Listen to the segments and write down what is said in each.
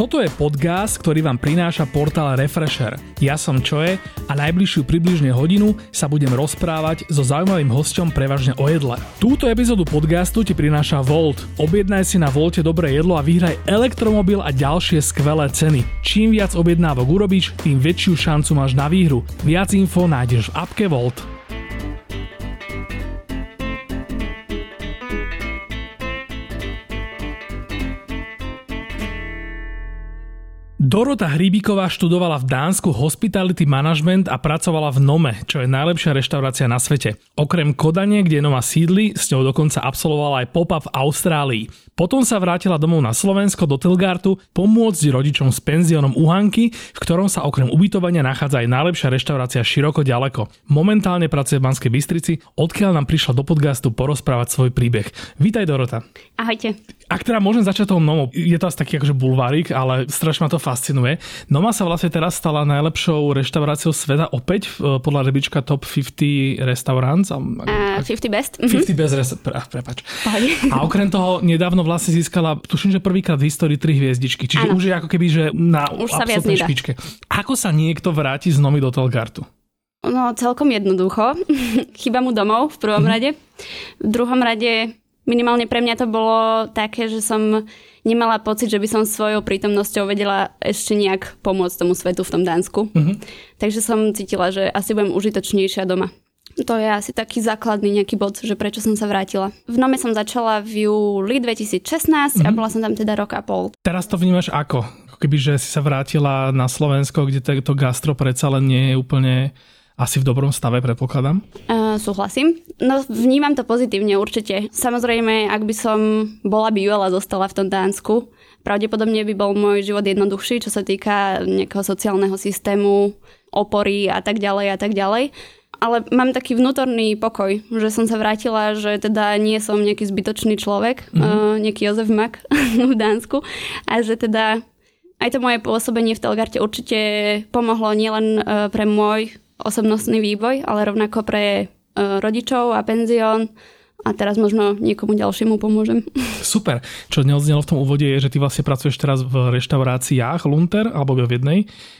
Toto je podcast, ktorý vám prináša portál Refresher. Ja som Čoje a najbližšiu približne hodinu sa budem rozprávať so zaujímavým hosťom prevažne o jedle. Túto epizódu podcastu ti prináša Volt. Objednaj si na Volte dobré jedlo a vyhraj elektromobil a ďalšie skvelé ceny. Čím viac objednávok urobíš, tým väčšiu šancu máš na výhru. Viac info nájdeš v appke Volt. Dorota Hrybíková študovala v Dánsku hospitality management a pracovala v Nome, čo je najlepšia reštaurácia na svete. Okrem Kodane, kde Noma sídli, s ňou dokonca absolvovala aj pop-up v Austrálii. Potom sa vrátila domov na Slovensko do Telgártu pomôcť rodičom s penziónom u Hanky, v ktorom sa okrem ubytovania nachádza aj najlepšia reštaurácia široko ďaleko. Momentálne pracuje v Banskej Bystrici, odkiaľ nám prišla do podcastu porozprávať svoj príbeh. Vítaj, Dorota. Ahojte. Ak teda môžem začať tou Nomou, je to asi taký akože bulvárik, ale strašne ma to fascinuje. Noma sa vlastne teraz stala najlepšou reštauráciou sveta opäť podľa Rebička Top 50 restaurants. 50 best. 50 best prepáč. A okrem toho nedávno vlastne získala, tuším, že prvýkrát v histórii 3 hviezdičky. Čiže ano. Už je ako keby, že na absolútnej špičke. Ako sa niekto vráti z Nomy do Telgártu? No celkom jednoducho. Chyba mu domov v prvom rade. V druhom rade minimálne pre mňa to bolo také, že som nemala pocit, že by som svojou prítomnosťou vedela ešte nejak pomôcť tomu svetu v tom Dánsku. Takže som cítila, že asi budem užitočnejšia doma. To je asi taký základný nejaký bod, že prečo som sa vrátila. V Nome som začala v júli 2016 a bola som tam teda rok a pol. Teraz to vnímaš ako? Kebyže si sa vrátila na Slovensko, kde to gastro predsa len nie je úplne asi v dobrom stave, predpokladám? Súhlasím. No vnímam to pozitívne určite. Samozrejme, ak by som bola bývala, zostala v tom Dánsku, pravdepodobne by bol môj život jednoduchší, čo sa týka nejakého sociálneho systému, opory a tak ďalej a tak ďalej. Ale mám taký vnútorný pokoj, že som sa vrátila, že teda nie som nejaký zbytočný človek, nejaký Jozef Mak v Dánsku a že teda aj to moje pôsobenie v Telgárte určite pomohlo nielen pre môj osobnostný vývoj, ale rovnako pre rodičov a penzión a teraz možno niekomu ďalšiemu pomôžem. Super. Čo neodznelo v tom úvode je, že ty vlastne pracuješ teraz v reštauráciách Lunter, alebo v jednej.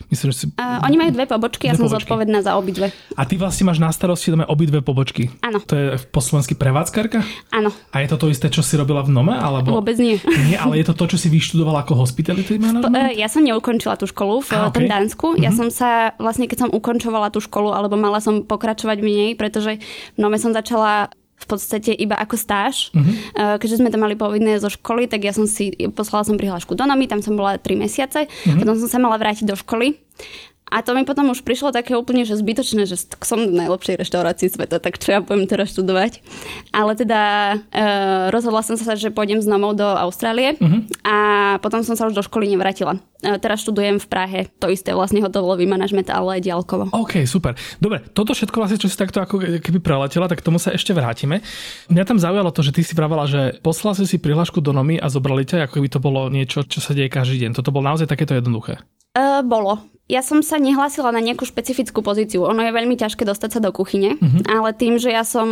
Myslím, že si... Oni majú dve pobočky, ja som zodpovedná za obidve. A ty vlastne máš na starosti obidve pobočky. Áno. To je po slovensky prevádzkarka? Áno. A je to isté, čo si robila v Nome? Alebo... Vôbec nie. Nie, ale je to čo si vyštudovala ako hospitality management? Ja som neukončila tú školu v tom Dánsku. Ja som sa vlastne, keď som ukončovala tú školu, alebo mala som pokračovať v nej, pretože v Nome som začala v podstate iba ako stáž. Keďže sme to mali povinné zo školy, tak ja som si poslala prihlášku do Nomy, tam som bola 3 mesiace, potom som sa mala vrátiť do školy. A to mi potom už prišlo také úplne, že zbytočné, že som v najlepšej reštaurácii sveta, tak čo ja budem teraz študovať. Ale teda rozhodla som sa, že pôjdem s Nomou do Austrálie a potom som sa už do školy nevrátila. Teraz študujem v Prahe, to isté vlastne hotelový manažment, ale aj diaľkovo. OK, super. Dobre, toto všetko vlastne, čo si takto ako keby preletela, tak tomu sa ešte vrátime. Mňa tam zaujalo to, že ty si pravila, že poslala si prihlášku do Nomy a zobrali ťa, ako by to bolo niečo, čo sa deje každý deň. Toto bolo naozaj takéto jednoduché. Bolo. Ja som sa nehlásila na nejakú špecifickú pozíciu. Ono je veľmi ťažké dostať sa do kuchyne, ale tým, že ja som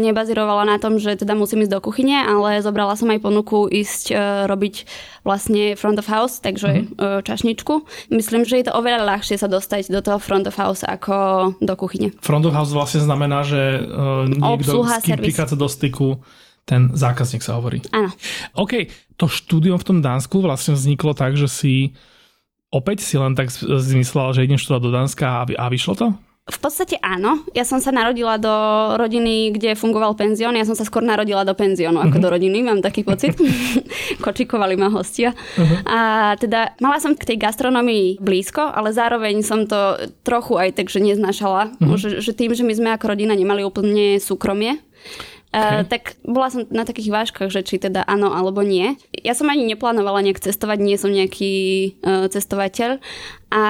nebazírovala na tom, že teda musím ísť do kuchyne, ale zobrala som aj ponuku ísť robiť vlastne front of house, takže čašničku. Myslím, že je to oveľa ľahšie sa dostať do toho front of house ako do kuchyne. Front of house vlastne znamená, že niekto, s kým prichádza do styku, ten zákazník sa hovorí. Áno. OK, to štúdium v tom Dánsku vlastne vzniklo tak, že si... Opäť si len tak zmyslela, že ideš študovať do Dánska a vyšlo to? V podstate áno. Ja som sa narodila do rodiny, kde fungoval penzión. Ja som sa skôr narodila do penziónu ako do rodiny. Mám taký pocit. Kočikovali ma hostia. A teda mala som k tej gastronomii blízko, ale zároveň som to trochu aj tak, že neznášala. Že tým, že my sme ako rodina nemali úplne súkromie, tak bola som na takých vážkach, že či teda áno alebo nie. Ja som ani neplánovala nejak cestovať, nie som nejaký cestovateľ a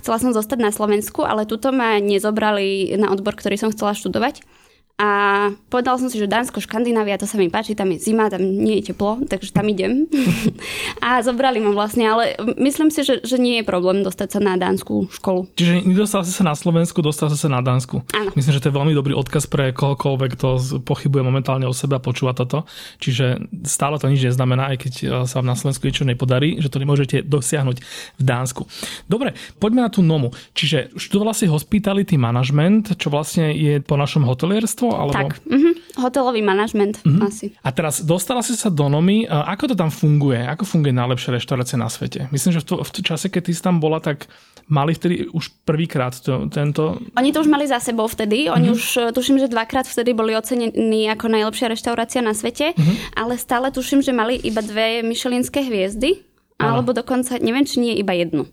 chcela som zostať na Slovensku, ale tuto ma nezobrali na odbor, ktorý som chcela študovať. A povedala som si, že Dánsko, Škandinávia, to sa mi páči, tam je zima, tam nie je teplo, takže tam idem. A zobrali ma vlastne, ale myslím si, že nie je problém dostať sa na dánsku školu. Čiže nedostal si sa na Slovensku, dostal si sa na Dánsku. Áno. Myslím, že to je veľmi dobrý odkaz pre kohokoľvek, kto pochybuje momentálne o sebe a počúva toto. Čiže stále to nič neznamená, aj keď sa na Slovensku niečo nepodarí, že to nemôžete dosiahnuť v Dánsku. Dobre, poďme na tú Nomu. Čiže študovala si hospitality management, čo vlastne je po našom hotelierstve. Alebo... Tak, hotelový manažment asi. A teraz dostala si sa do Nomy. Ako to tam funguje? Ako funguje najlepšia reštaurácia na svete? Myslím, že v čase, keď ty si tam bola, tak mali vtedy už prvýkrát tento... Oni to už mali za sebou vtedy. Oni už, tuším, že dvakrát vtedy boli ocenení ako najlepšia reštaurácia na svete, ale stále tuším, že mali iba 2 michelinské hviezdy, alebo dokonca, neviem, či nie, iba jednu.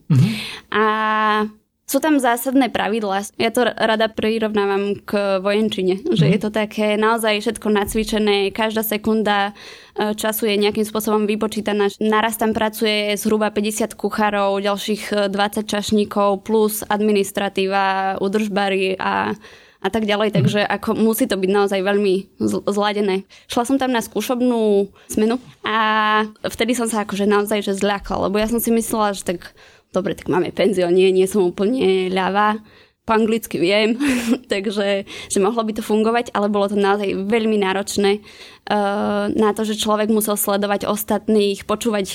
A... sú tam zásadné pravidlá. Ja to rada prirovnávam k vojenčine, že je to také naozaj všetko nacvičené, každá sekunda času je nejakým spôsobom vypočítaná. Naraz tam pracuje zhruba 50 kuchárov, ďalších 20 čašníkov plus administratíva, udržbári a tak ďalej, takže ako musí to byť naozaj veľmi zladené. Šla som tam na skúšobnú smenu a vtedy som sa akože naozaj že zľakla, lebo ja som si myslela, že tak dobre, tak máme penzión, nie som úplne ľava, po anglicky viem, takže že mohlo by to fungovať, ale bolo to naozaj veľmi náročné na to, že človek musel sledovať ostatných, počúvať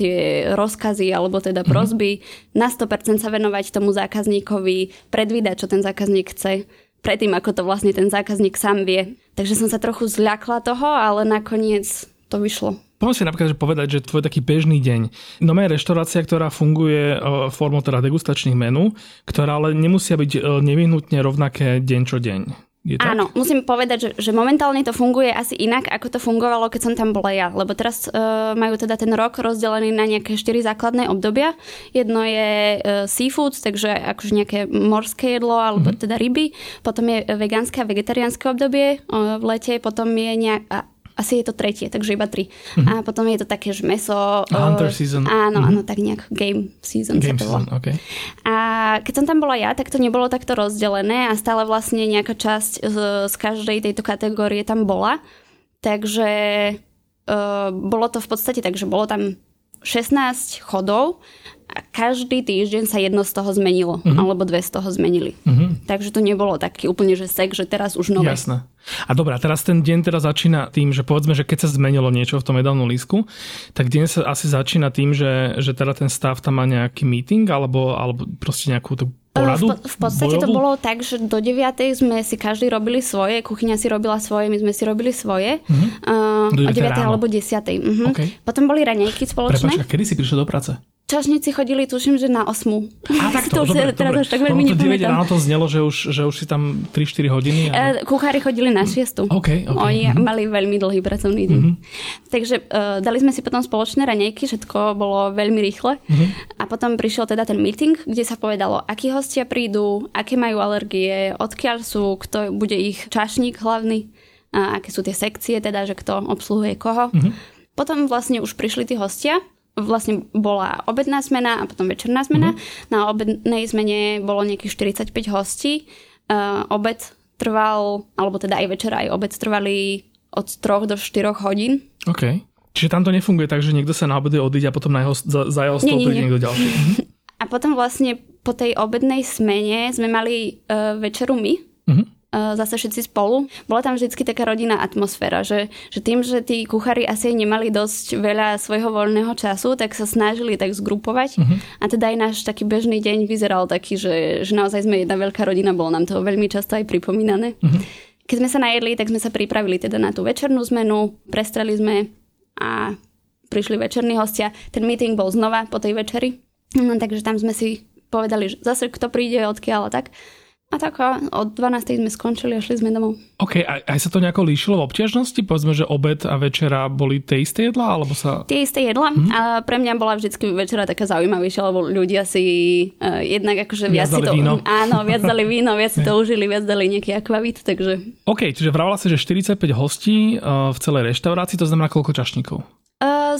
tie rozkazy alebo teda prosby, na 100% sa venovať tomu zákazníkovi, predvídať, čo ten zákazník chce, predtým, ako to vlastne ten zákazník sám vie. Takže som sa trochu zľakla toho, ale nakoniec to vyšlo. Poďme si napríklad že povedať, že tvoj taký bežný deň. No je reštaurácia, ktorá funguje formou teda degustačných menú, ktoré ale nemusia byť nevyhnutne rovnaké deň čo deň. Áno, musím povedať, že momentálne to funguje asi inak, ako to fungovalo, keď som tam bola ja. Lebo teraz majú teda ten rok rozdelený na nejaké 4 základné obdobia. Jedno je seafood, takže akože nejaké morské jedlo, alebo teda ryby. Potom je vegánske a vegetariánske obdobie v lete. Potom je nejaká... asi je to tretie, takže iba 3. A potom je to také, že meso... Hunter season. Áno, áno, tak nejak game season. Game season, okay. A keď som tam bola ja, tak to nebolo takto rozdelené a stále vlastne nejaká časť z každej tejto kategórie tam bola. Takže bolo to v podstate tak, že bolo tam 16 chodov a každý týždeň sa jedno z toho zmenilo, alebo 2 z toho zmenili. Takže to nebolo taký úplne, že sek, že teraz už nové. Jasné. A dobrá, teraz ten deň teda začína tým, že povedzme, že keď sa zmenilo niečo v tom jedálnom lístku, tak deň sa asi začína tým, že teda ten stav tam má nejaký meeting alebo proste nejakú tú poradu. V podstate bojovú? To bolo tak, že do 9:00 sme si každý robili svoje, kuchyňa si robila svoje, my sme si robili svoje. O 9:00 alebo 10:00. Okay. Potom boli raňajky spoločné. Prepáč, a kedy si prišla do práce? Čašníci chodili, tuším, že na 8:00. A tak to dobre, teraz tak veľmi nepamätám. Ráno to znelo, že už si tam 3-4 hodiny. Ale... kuchári chodili na 6:00. Okay. Oni mali veľmi dlhý pracovný deň. Takže dali sme si potom spoločné raňajky, všetko bolo veľmi rýchle. A potom prišiel teda ten meeting, kde sa povedalo, akí hostia prídu, aké majú alergie, odkiaľ sú, kto bude ich čašník hlavný, a aké sú tie sekcie, teda, že kto obsluhuje koho. Potom vlastne už prišli tí hostia. Vlastne bola obedná zmena a potom večerná zmena. Na obednej zmene bolo nejakých 45 hostí. Obed trval, alebo teda aj večera, aj obed trvali od 3 do 4 hodín. OK. Čiže tam to nefunguje tak, že niekto sa na obede odíde a potom za jeho stôl príde niekto ďalší. A potom vlastne po tej obednej smene sme mali večeru my. Zase všetci spolu. Bola tam vždy taká rodinná atmosféra, že tým, že tí kuchári asi nemali dosť veľa svojho voľného času, tak sa snažili tak zgrupovať. A teda aj náš taký bežný deň vyzeral taký, že naozaj sme jedna veľká rodina, bolo nám to veľmi často aj pripomínané. Keď sme sa najedli, tak sme sa pripravili teda na tú večernú zmenu, prestreli sme a prišli večerní hostia. Ten meeting bol znova po tej večeri, takže tam sme si povedali, že zase kto príde, odkiaľ a tak. A tak od 12:00 sme skončili a šli sme domov. OK, aj sa to nejako líšilo v obťažnosti? Povedzme, že obed a večera boli tie isté jedlá? Alebo sa... Tie isté jedlá. A pre mňa bola vždycky večera taká zaujímavejšia, lebo ľudia si jednak akože viac si to... víno. Áno, viac dali víno, viac si to užili, viac dali nejaký akvavit, takže... OK, čiže vravala si, že 45 hostí v celej reštaurácii, to znamená koľko čašníkov?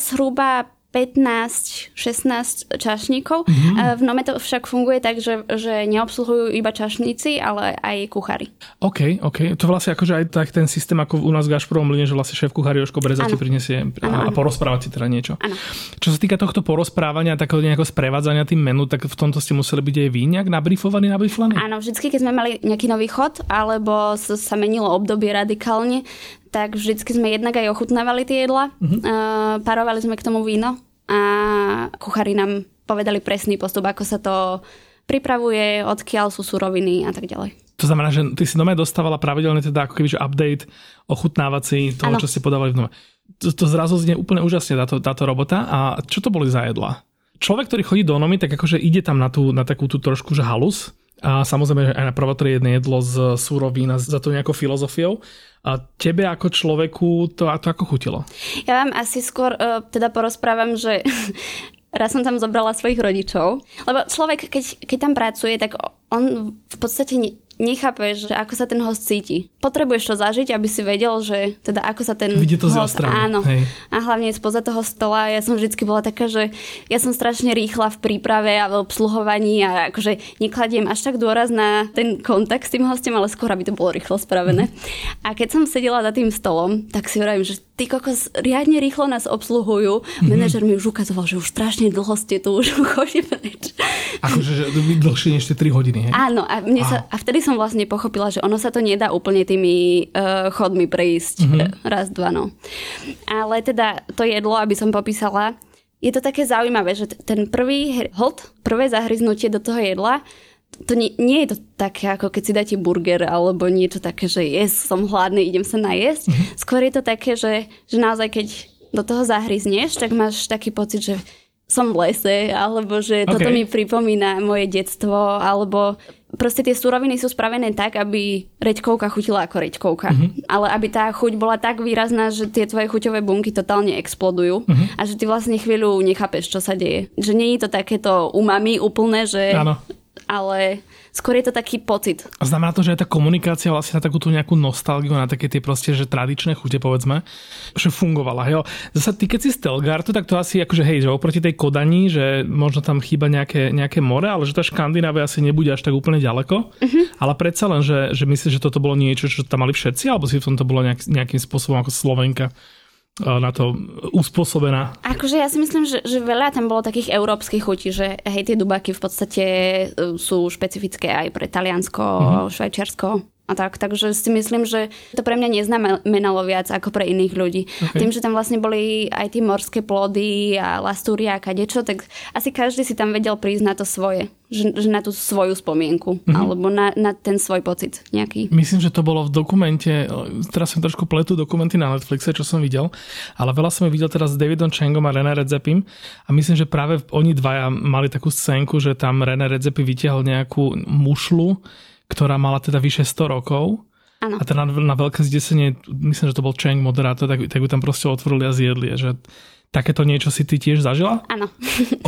Zhruba 15-16 čašníkov. Mm-hmm. V Nome to však funguje tak, že neobsluhujú iba čašníci, ale aj kuchári. OK. To vlastne akože aj tak ten systém, ako u nás v Gašpromline, že vlastne šéf kuchár Jožko Breza ti prinesie a porozprávať si teda niečo. Ano. Čo sa týka tohto porozprávania a takého nejakého sprevádzania tým menu, tak v tomto ste museli byť aj vy nejak nabrifovaní? Áno, vždycky, keď sme mali nejaký nový chod, alebo sa menilo obdobie radikálne, tak vždycky sme jednak aj ochutnávali tie jedlá, parovali sme k tomu víno a kuchári nám povedali presný postup, ako sa to pripravuje, odkiaľ sú suroviny a tak ďalej. To znamená, že ty si Nome dostávala pravidelne teda ako keby, že update ochutnávací toho, Čo ste podávali v Nome. To zrazu znie úplne úžasne táto robota. A čo to boli za jedlá? Človek, ktorý chodí do Nomy, tak akože ide tam na takú tú trošku že halus. A samozrejme, že aj na prvotriedne jedné jedlo z súrovín a za to nejakou filozofiou. A tebe ako človeku to ako chutilo? Ja vám asi skôr teda porozprávam, že raz som tam zobrala svojich rodičov. Lebo človek, keď tam pracuje, tak on v podstate nechápe, že ako sa ten host cíti. Potrebuješ to zažiť, aby si vedel, že teda ako sa ten host... Áno. Hej. A hlavne spoza toho stola. Ja som vždycky bola taká, že ja som strašne rýchla v príprave a v obsluhovaní a akože nekladiem až tak dôraz na ten kontakt s tým hostom, ale skôr aby to bolo rýchlo spravené. A keď som sedela za tým stolom, tak si hovorím, že ty kokos, riadne rýchlo nás obsluhujú. Manažer mi už ukazoval, že už strašne dlho ste tu, už chodí preč. Akože dlhšie než tie 3 hodiny, hej? Áno, a vtedy som vlastne pochopila, že ono sa to nedá úplne tými chodmi prejsť raz, dva, no. Ale teda to jedlo, aby som popísala, je to také zaujímavé, že ten prvý hod, prvé zahryznutie do toho jedla, to nie je to také, ako keď si dáte burger, alebo nie je to také, že som hladný, idem sa najesť. Skôr je to také, že naozaj, keď do toho zahryzneš, tak máš taký pocit, že som v lese, alebo že toto mi pripomína moje detstvo, alebo... Proste tie suroviny sú spravené tak, aby reďkovka chutila ako reďkovka. Ale aby tá chuť bola tak výrazná, že tie tvoje chuťové bunky totálne explodujú a že ty vlastne chvíľu nechápeš, čo sa deje. Že nie je to takéto umami úplné, že... Áno. Ale skôr je to taký pocit. A znamená to, že aj tá komunikácia vlastne na takúto nejakú nostalgiu, na také tie proste, že tradičné chute, povedzme, že fungovala. Hej. Zasa ty, keď si z Telgártu, tak to asi akože, hej, že oproti tej Kodani, že možno tam chýba nejaké more, ale že tá Škandinávia asi nebude až tak úplne ďaleko. Ale predsa len, že myslíš, že toto bolo niečo, čo tam mali všetci, alebo si v tomto bolo nejakým spôsobom ako Slovenka na to uspôsobená? Akože ja si myslím, že veľa tam bolo takých európskych chutí, že hej, tie dubáky v podstate sú špecifické aj pre Taliansko, Švajčiarsko a tak. Takže si myslím, že to pre mňa neznamenalo viac ako pre iných ľudí. Tým, že tam vlastne boli aj tie morské plody a lastúria a kadečo, tak asi každý si tam vedel prísť na to svoje. Že na tú svoju spomienku. Alebo na ten svoj pocit nejaký. Myslím, že to bolo v dokumente, teraz som trošku pletú dokumenty na Netflixe, čo som videl, ale veľa som videl teraz s Davidom Changom a René Redzepim a myslím, že práve oni dvaja mali takú scénku, že tam René Redzepi vytiahol nejakú mušlu, ktorá mala teda vyše 100 rokov. Ano. A teda na veľké zdesenie, myslím, že to bol Chang moderátor, tak ju tam proste otvorili a zjedli, že... Takéto niečo si ty tiež zažila? Áno.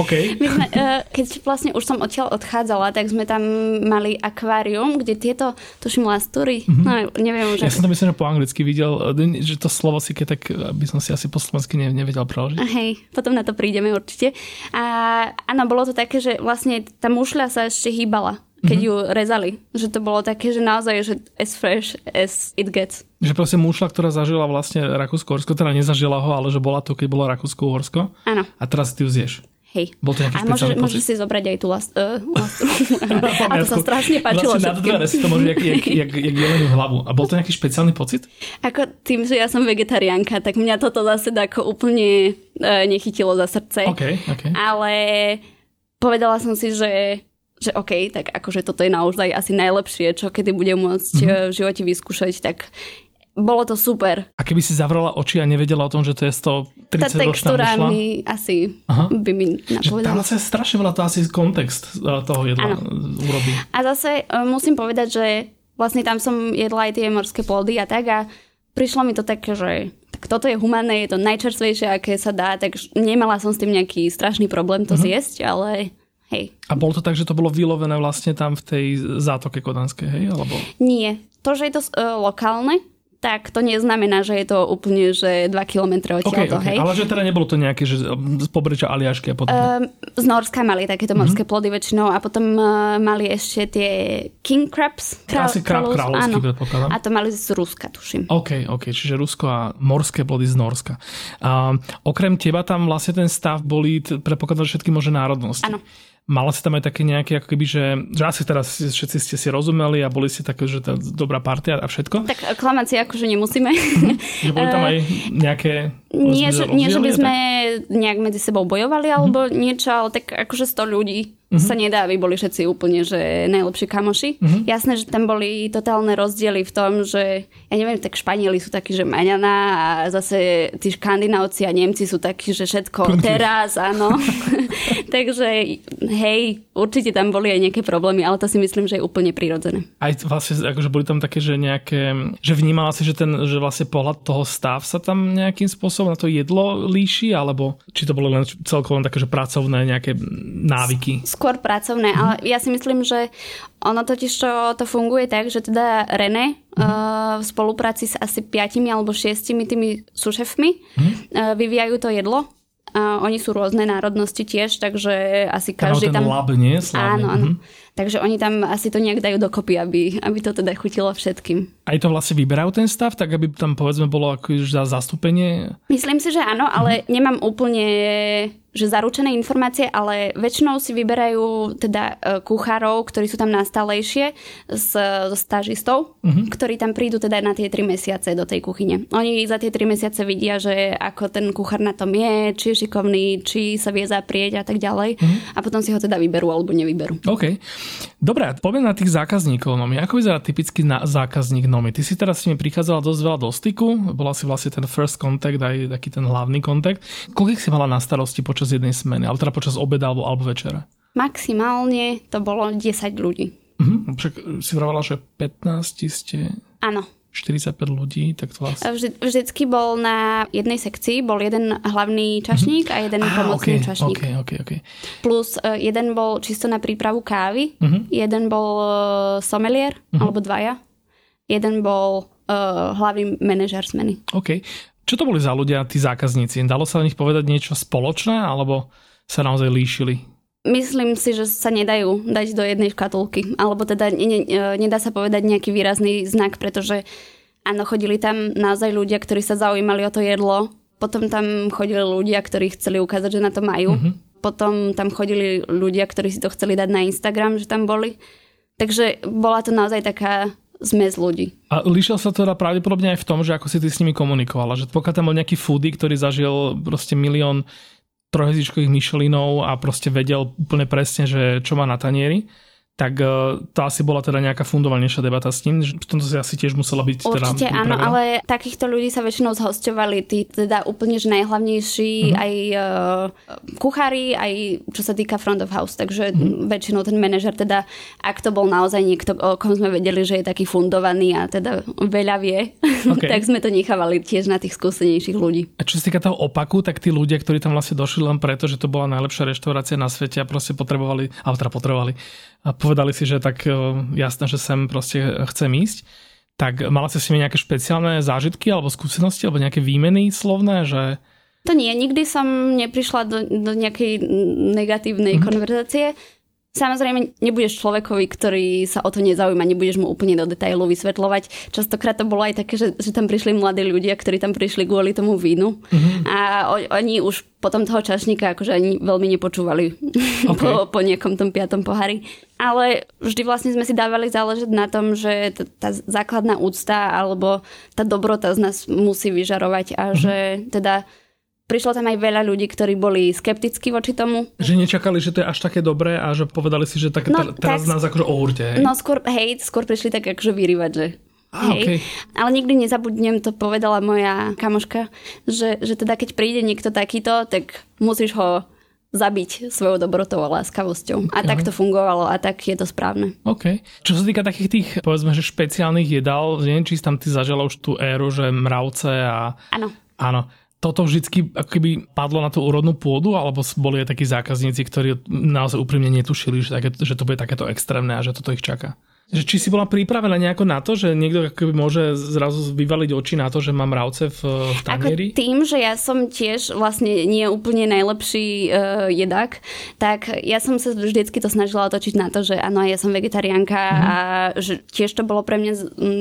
OK. My sme, keď vlastne už som odtiaľ odchádzala, tak sme tam mali akvárium, kde tieto, tuším, lastúry. No, neviem už. Ja som to myslím, že po anglicky videl, že to slovo si keď tak by som si asi po slovensky nevedel preložiť. Hej, potom na to prídeme určite. A áno, bolo to také, že vlastne tá mušľa sa ešte hýbala, keď ju rezali. Že to bolo také, že naozaj, že as fresh as it gets. Že proste mušľa, ktorá zažila vlastne Rakúsko-Horsko, teda nezažila ho, ale že bola to, keď bolo Rakúsko-Horsko. Áno. A teraz ty ju zješ. Hej. Bol to nejaký špeciálny pocit? A môžeš si zobrať aj tú lastu. A to sa strašne páčilo. Vlastne na to dvere si to môže jak jeleniu hlavu. A bol to nejaký špeciálny pocit? Ako tým, že ja som vegetariánka, tak mňa toto zase ako úplne nechytilo za srdce. Okay. Ale povedala som si, že OK, tak akože toto je naozaj asi najlepšie, čo kedy budem môcť v živote vyskúšať, tak bolo to super. A keby si zavrala oči a nevedela o tom, že to je 130 ročná mušľa? Tá textúra mi asi by mi napovedala. Že tam strašne veľa to asi kontext toho jedla urobí. A zase musím povedať, že vlastne tam som jedla aj tie morské plody a tak a prišlo mi to také, že tak toto je humánne, je to najčerstvejšie, aké sa dá, tak nemala som s tým nejaký strašný problém to zjesť, ale... Hej. A bolo to tak, že to bolo vylovené vlastne tam v tej zátoke kodanskej, hej? Alebo... Nie. To, že je to lokálne, tak to neznamená, že je to úplne, že 2 kilometre odtiaľto, hej. Ale že teda nebolo to nejaké, že z pobrečia Aljašky a podobne. Z Nórska mali takéto morské plody väčšinou a potom mali ešte tie king crabs. Asi krab kráľovský, predpokladám. A to mali z Ruska, tuším. OK, čiže Rusko a morské plody z Nórska. Okrem teba tam vlastne ten stav boli, predpokladám, všetky možné národnosti. Áno. Mala si tam aj také nejaké, ako keby, že asi teraz všetci ste si rozumeli a boli si také, že tá dobrá partia a všetko? Tak klamácie akože nemusíme. Že boli tam aj nejaké... Nie, že by sme nejak medzi sebou bojovali alebo niečo, ale tak akože 100 ľudí sa nedá, aby boli všetci úplne, že najlepší kamoši. Jasné, že tam boli totálne rozdiely v tom, že ja neviem, tak Španieli sú takí, že maňaná a zase tí Škandinávci a Nemci sú takí, že všetko teraz, áno. Takže hej, určite tam boli aj nejaké problémy, ale to si myslím, že je úplne prirodzené. Aj vlastne, akože boli tam také, že nejaké, že vnímala si, že ten, že vlastne pohľad toho stav sa tam nejakým spôsobom na to jedlo líši, alebo či to bolo len celkovo také, že pracovné nejaké návyky? Skôr pracovné, ale ja si myslím, že ono totiž to funguje tak, že teda René v spolupráci s asi 5 alebo 6 tými sušefmi vyvíjajú to jedlo. Oni sú rôzne národnosti tiež, takže asi každý tam... Lab, nie? Áno. Takže oni tam asi to nejak dajú dokopy, aby to teda chutilo všetkým. Aj to vlastne vyberajú ten stav, tak aby tam povedzme bolo akože zastúpenie? Myslím si, že áno, ale nemám úplne že zaručené informácie, ale väčšinou si vyberajú teda kuchárov, ktorí sú tam nastálejšie so stážistov, ktorí tam prídu teda na tie 3 mesiace do tej kuchyne. Oni za tie 3 mesiace vidia, že ako ten kuchár na tom je, či je šikovný, či sa vie zaprieť a tak ďalej. A potom si ho teda vyberú alebo nevyberú. OK. Dobre, poviem na tých zákazníkov Nomy. Ako vyzerá typický zákazník Nomy? Ty si teraz s nimi prichádzala dosť veľa do styku. Bola si vlastne ten first contact, aj taký ten hlavný kontakt. Koľkých si mala na starosti počas jednej smeny? Alebo teda počas obeda alebo večera? Maximálne to bolo 10 ľudí. Však si vravala, že 15 ste... Áno. 45 ľudí, tak to vlastne... Vždycky bol na jednej sekcii, bol jeden hlavný čašník a jeden pomocný čašník. Plus jeden bol čisto na prípravu kávy, jeden bol somelier, alebo dvaja, jeden bol hlavný manažér zmeny. OK. Čo to boli za ľudia, tí zákazníci? Dalo sa o nich povedať niečo spoločné, alebo sa naozaj líšili? Myslím si, že sa nedajú dať do jednej škatulky. Alebo teda nedá sa povedať nejaký výrazný znak, pretože áno, chodili tam naozaj ľudia, ktorí sa zaujímali o to jedlo. Potom tam chodili ľudia, ktorí chceli ukázať, že na to majú. Potom tam chodili ľudia, ktorí si to chceli dať na Instagram, že tam boli. Takže bola to naozaj taká zmes ľudí. A líšil sa teda pravdepodobne aj v tom, že ako si ty s nimi komunikovala. Že pokiaľ tam bol nejaký foodie, ktorý zažil proste milión trojhviezdičkových Michelinov a proste vedel úplne presne, že čo má na tanieri, tak to asi bola teda nejaká fundovanejšia debata s ním, že v tomto si asi tiež musela byť teda... Určite áno, ale takýchto ľudí sa väčšinou zhosťovali tí teda úplne že najhlavnejší aj kuchári, aj čo sa týka front of house, takže väčšinou ten manažer teda, ak to bol naozaj niekto, o kom sme vedeli, že je taký fundovaný a teda veľa vie, tak sme to nechávali tiež na tých skúsenejších ľudí. A čo sa týka toho opaku, tak tí ľudia, ktorí tam vlastne došli len preto, že to bola najlepšia reštaurácia na svete a proste potrebovali a povedali si, že tak jasné, že sem proste chcem ísť, tak mala si s nimi nejaké špeciálne zážitky alebo skúsenosti, alebo nejaké výmeny slovné, že... To nie, nikdy som neprišla do nejakej negatívnej konverzácie. Samozrejme, nebudeš človekovi, ktorý sa o to nezaujíma, nebudeš mu úplne do detailu vysvetľovať. Častokrát to bolo aj také, že tam prišli mladí ľudia, ktorí tam prišli kvôli tomu vínu a oni už potom toho čašníka akože ani veľmi nepočúvali po nejakom tom 5. pohári. Ale vždy vlastne sme si dávali záležať na tom, že tá základná úcta alebo tá dobrota z nás musí vyžarovať a že teda... Prišlo tam aj veľa ľudí, ktorí boli skeptickí voči tomu. Že nečakali, že to je až také dobré a že povedali si, že tak, teraz nás akože ohúrte. Hej? No skôr prišli tak akože vyrývať, že... Ale nikdy nezabudnem, to povedala moja kamoška, že teda keď príde niekto takýto, tak musíš ho zabiť svojou dobrotou a láskavosťou. A tak to fungovalo a tak je to správne. OK. Čo sa týka takých tých, povedzme, že špeciálnych jedál, neviem, či si tam ty zažila už tú éru, že mravce a... Áno. Toto vždycky ako keby padlo na tú úrodnú pôdu, alebo boli aj takí zákazníci, ktorí naozaj úprimne netušili, že to bude takéto extrémne a že toto ich čaká? Či si bola pripravená nejako na to, že niekto môže zrazu vyvaliť oči na to, že mám mravce v tanieri? Ako tým, že ja som tiež vlastne nie úplne najlepší jedák, tak ja som sa vždycky to snažila otočiť na to, že áno, ja som vegetariánka a že tiež to bolo pre mňa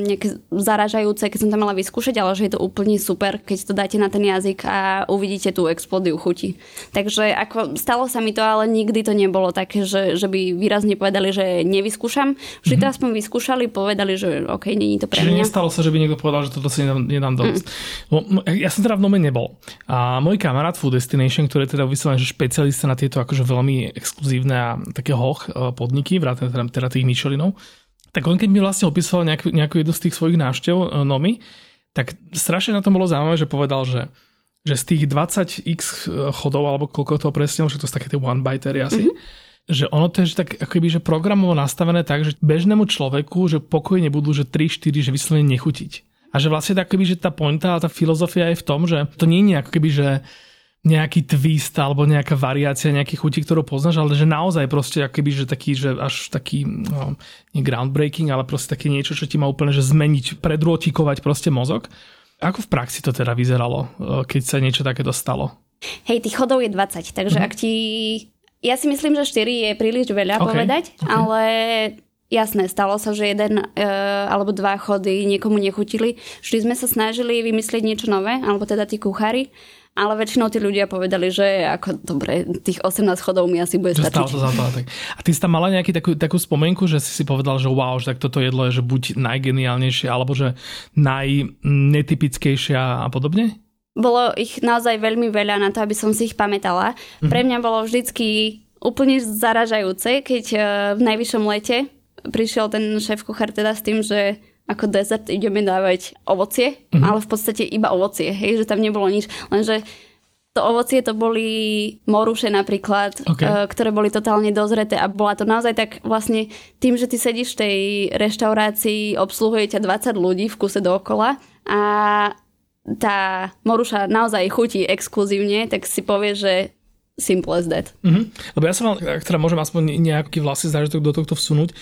nejaké zaražajúce, keď som to mala vyskúšať, ale že je to úplne super, keď to dáte na ten jazyk a uvidíte tú explódiu chuti. Takže ako stalo sa mi to, ale nikdy to nebolo také, že by výrazne povedali, že nevyskúšam. Vždy to aspoň vyskúšali, povedali, že OK, nie je to pre mňa. Čiže nestalo sa, že by niekto povedal, že toto si nedám dosť. Ja som teda v Nome nebol. A môj kamarát Food Destination, ktorý je teda vyslovený, že špecialista na tieto akože veľmi exkluzívne a také hoch podniky, vrátane teda tých Michelinov, tak on keď mi vlastne opísal nejakú jednu z tých svojich návštev Nomy, tak strašne na tom bolo zaujímavé, že povedal, že z tých 20x chodov, alebo koľko toho presne, že to sú také tie one-bitery asi, že ono to je tak akoby, že programovo nastavené tak, že bežnému človeku, že pokojne budú, že 3-4, že vyslovene nechutiť. A že vlastne tak, že tá pointa a tá filozofia je v tom, že to nie je ako keby, že nejaký twist alebo nejaká variácia nejakých chutí, ktorú poznáš, ale že naozaj proste akoby, že taký, že až taký no, nie groundbreaking, ale proste také niečo, čo ti má úplne, že zmeniť, predrôtikovať proste mozog. Ako v praxi to teda vyzeralo, keď sa niečo takéto stalo? Hej, tých chodov je 20, takže ak ti... Ja si myslím, že 4 je príliš veľa povedať, ale jasné, stalo sa, že jeden alebo dva chody niekomu nechutili. Vždy sme sa snažili vymyslieť niečo nové, alebo teda tí kuchári, ale väčšinou tí ľudia povedali, že ako dobre, tých 18 chodov mi asi bude stačiť. Stalo sa za to. Tak. A ty si tam mala nejakú takú spomienku, že si povedal, že wow, že tak toto jedlo je, že buď najgeniálnejšie, alebo že najnetypickejšia a podobne? Bolo ich naozaj veľmi veľa na to, aby som si ich pamätala. Pre mňa bolo vždycky úplne zaražajúce, keď v najvyššom lete prišiel ten šéf-kuchár teda s tým, že ako dezert ideme dávať ovocie, ale v podstate iba ovocie, hej, že tam nebolo nič. Lenže to ovocie to boli moruše napríklad, ktoré boli totálne dozreté a bola to naozaj tak vlastne tým, že ty sedíš v tej reštaurácii, obsluhuje ťa 20 ľudí v kuse dookola a tá moruša naozaj chutí exkluzívne, tak si povie, že simple as that. Lebo ja som mal, ak teda môžem aspoň nejaký vlastný zážitok do tohto vsunúť,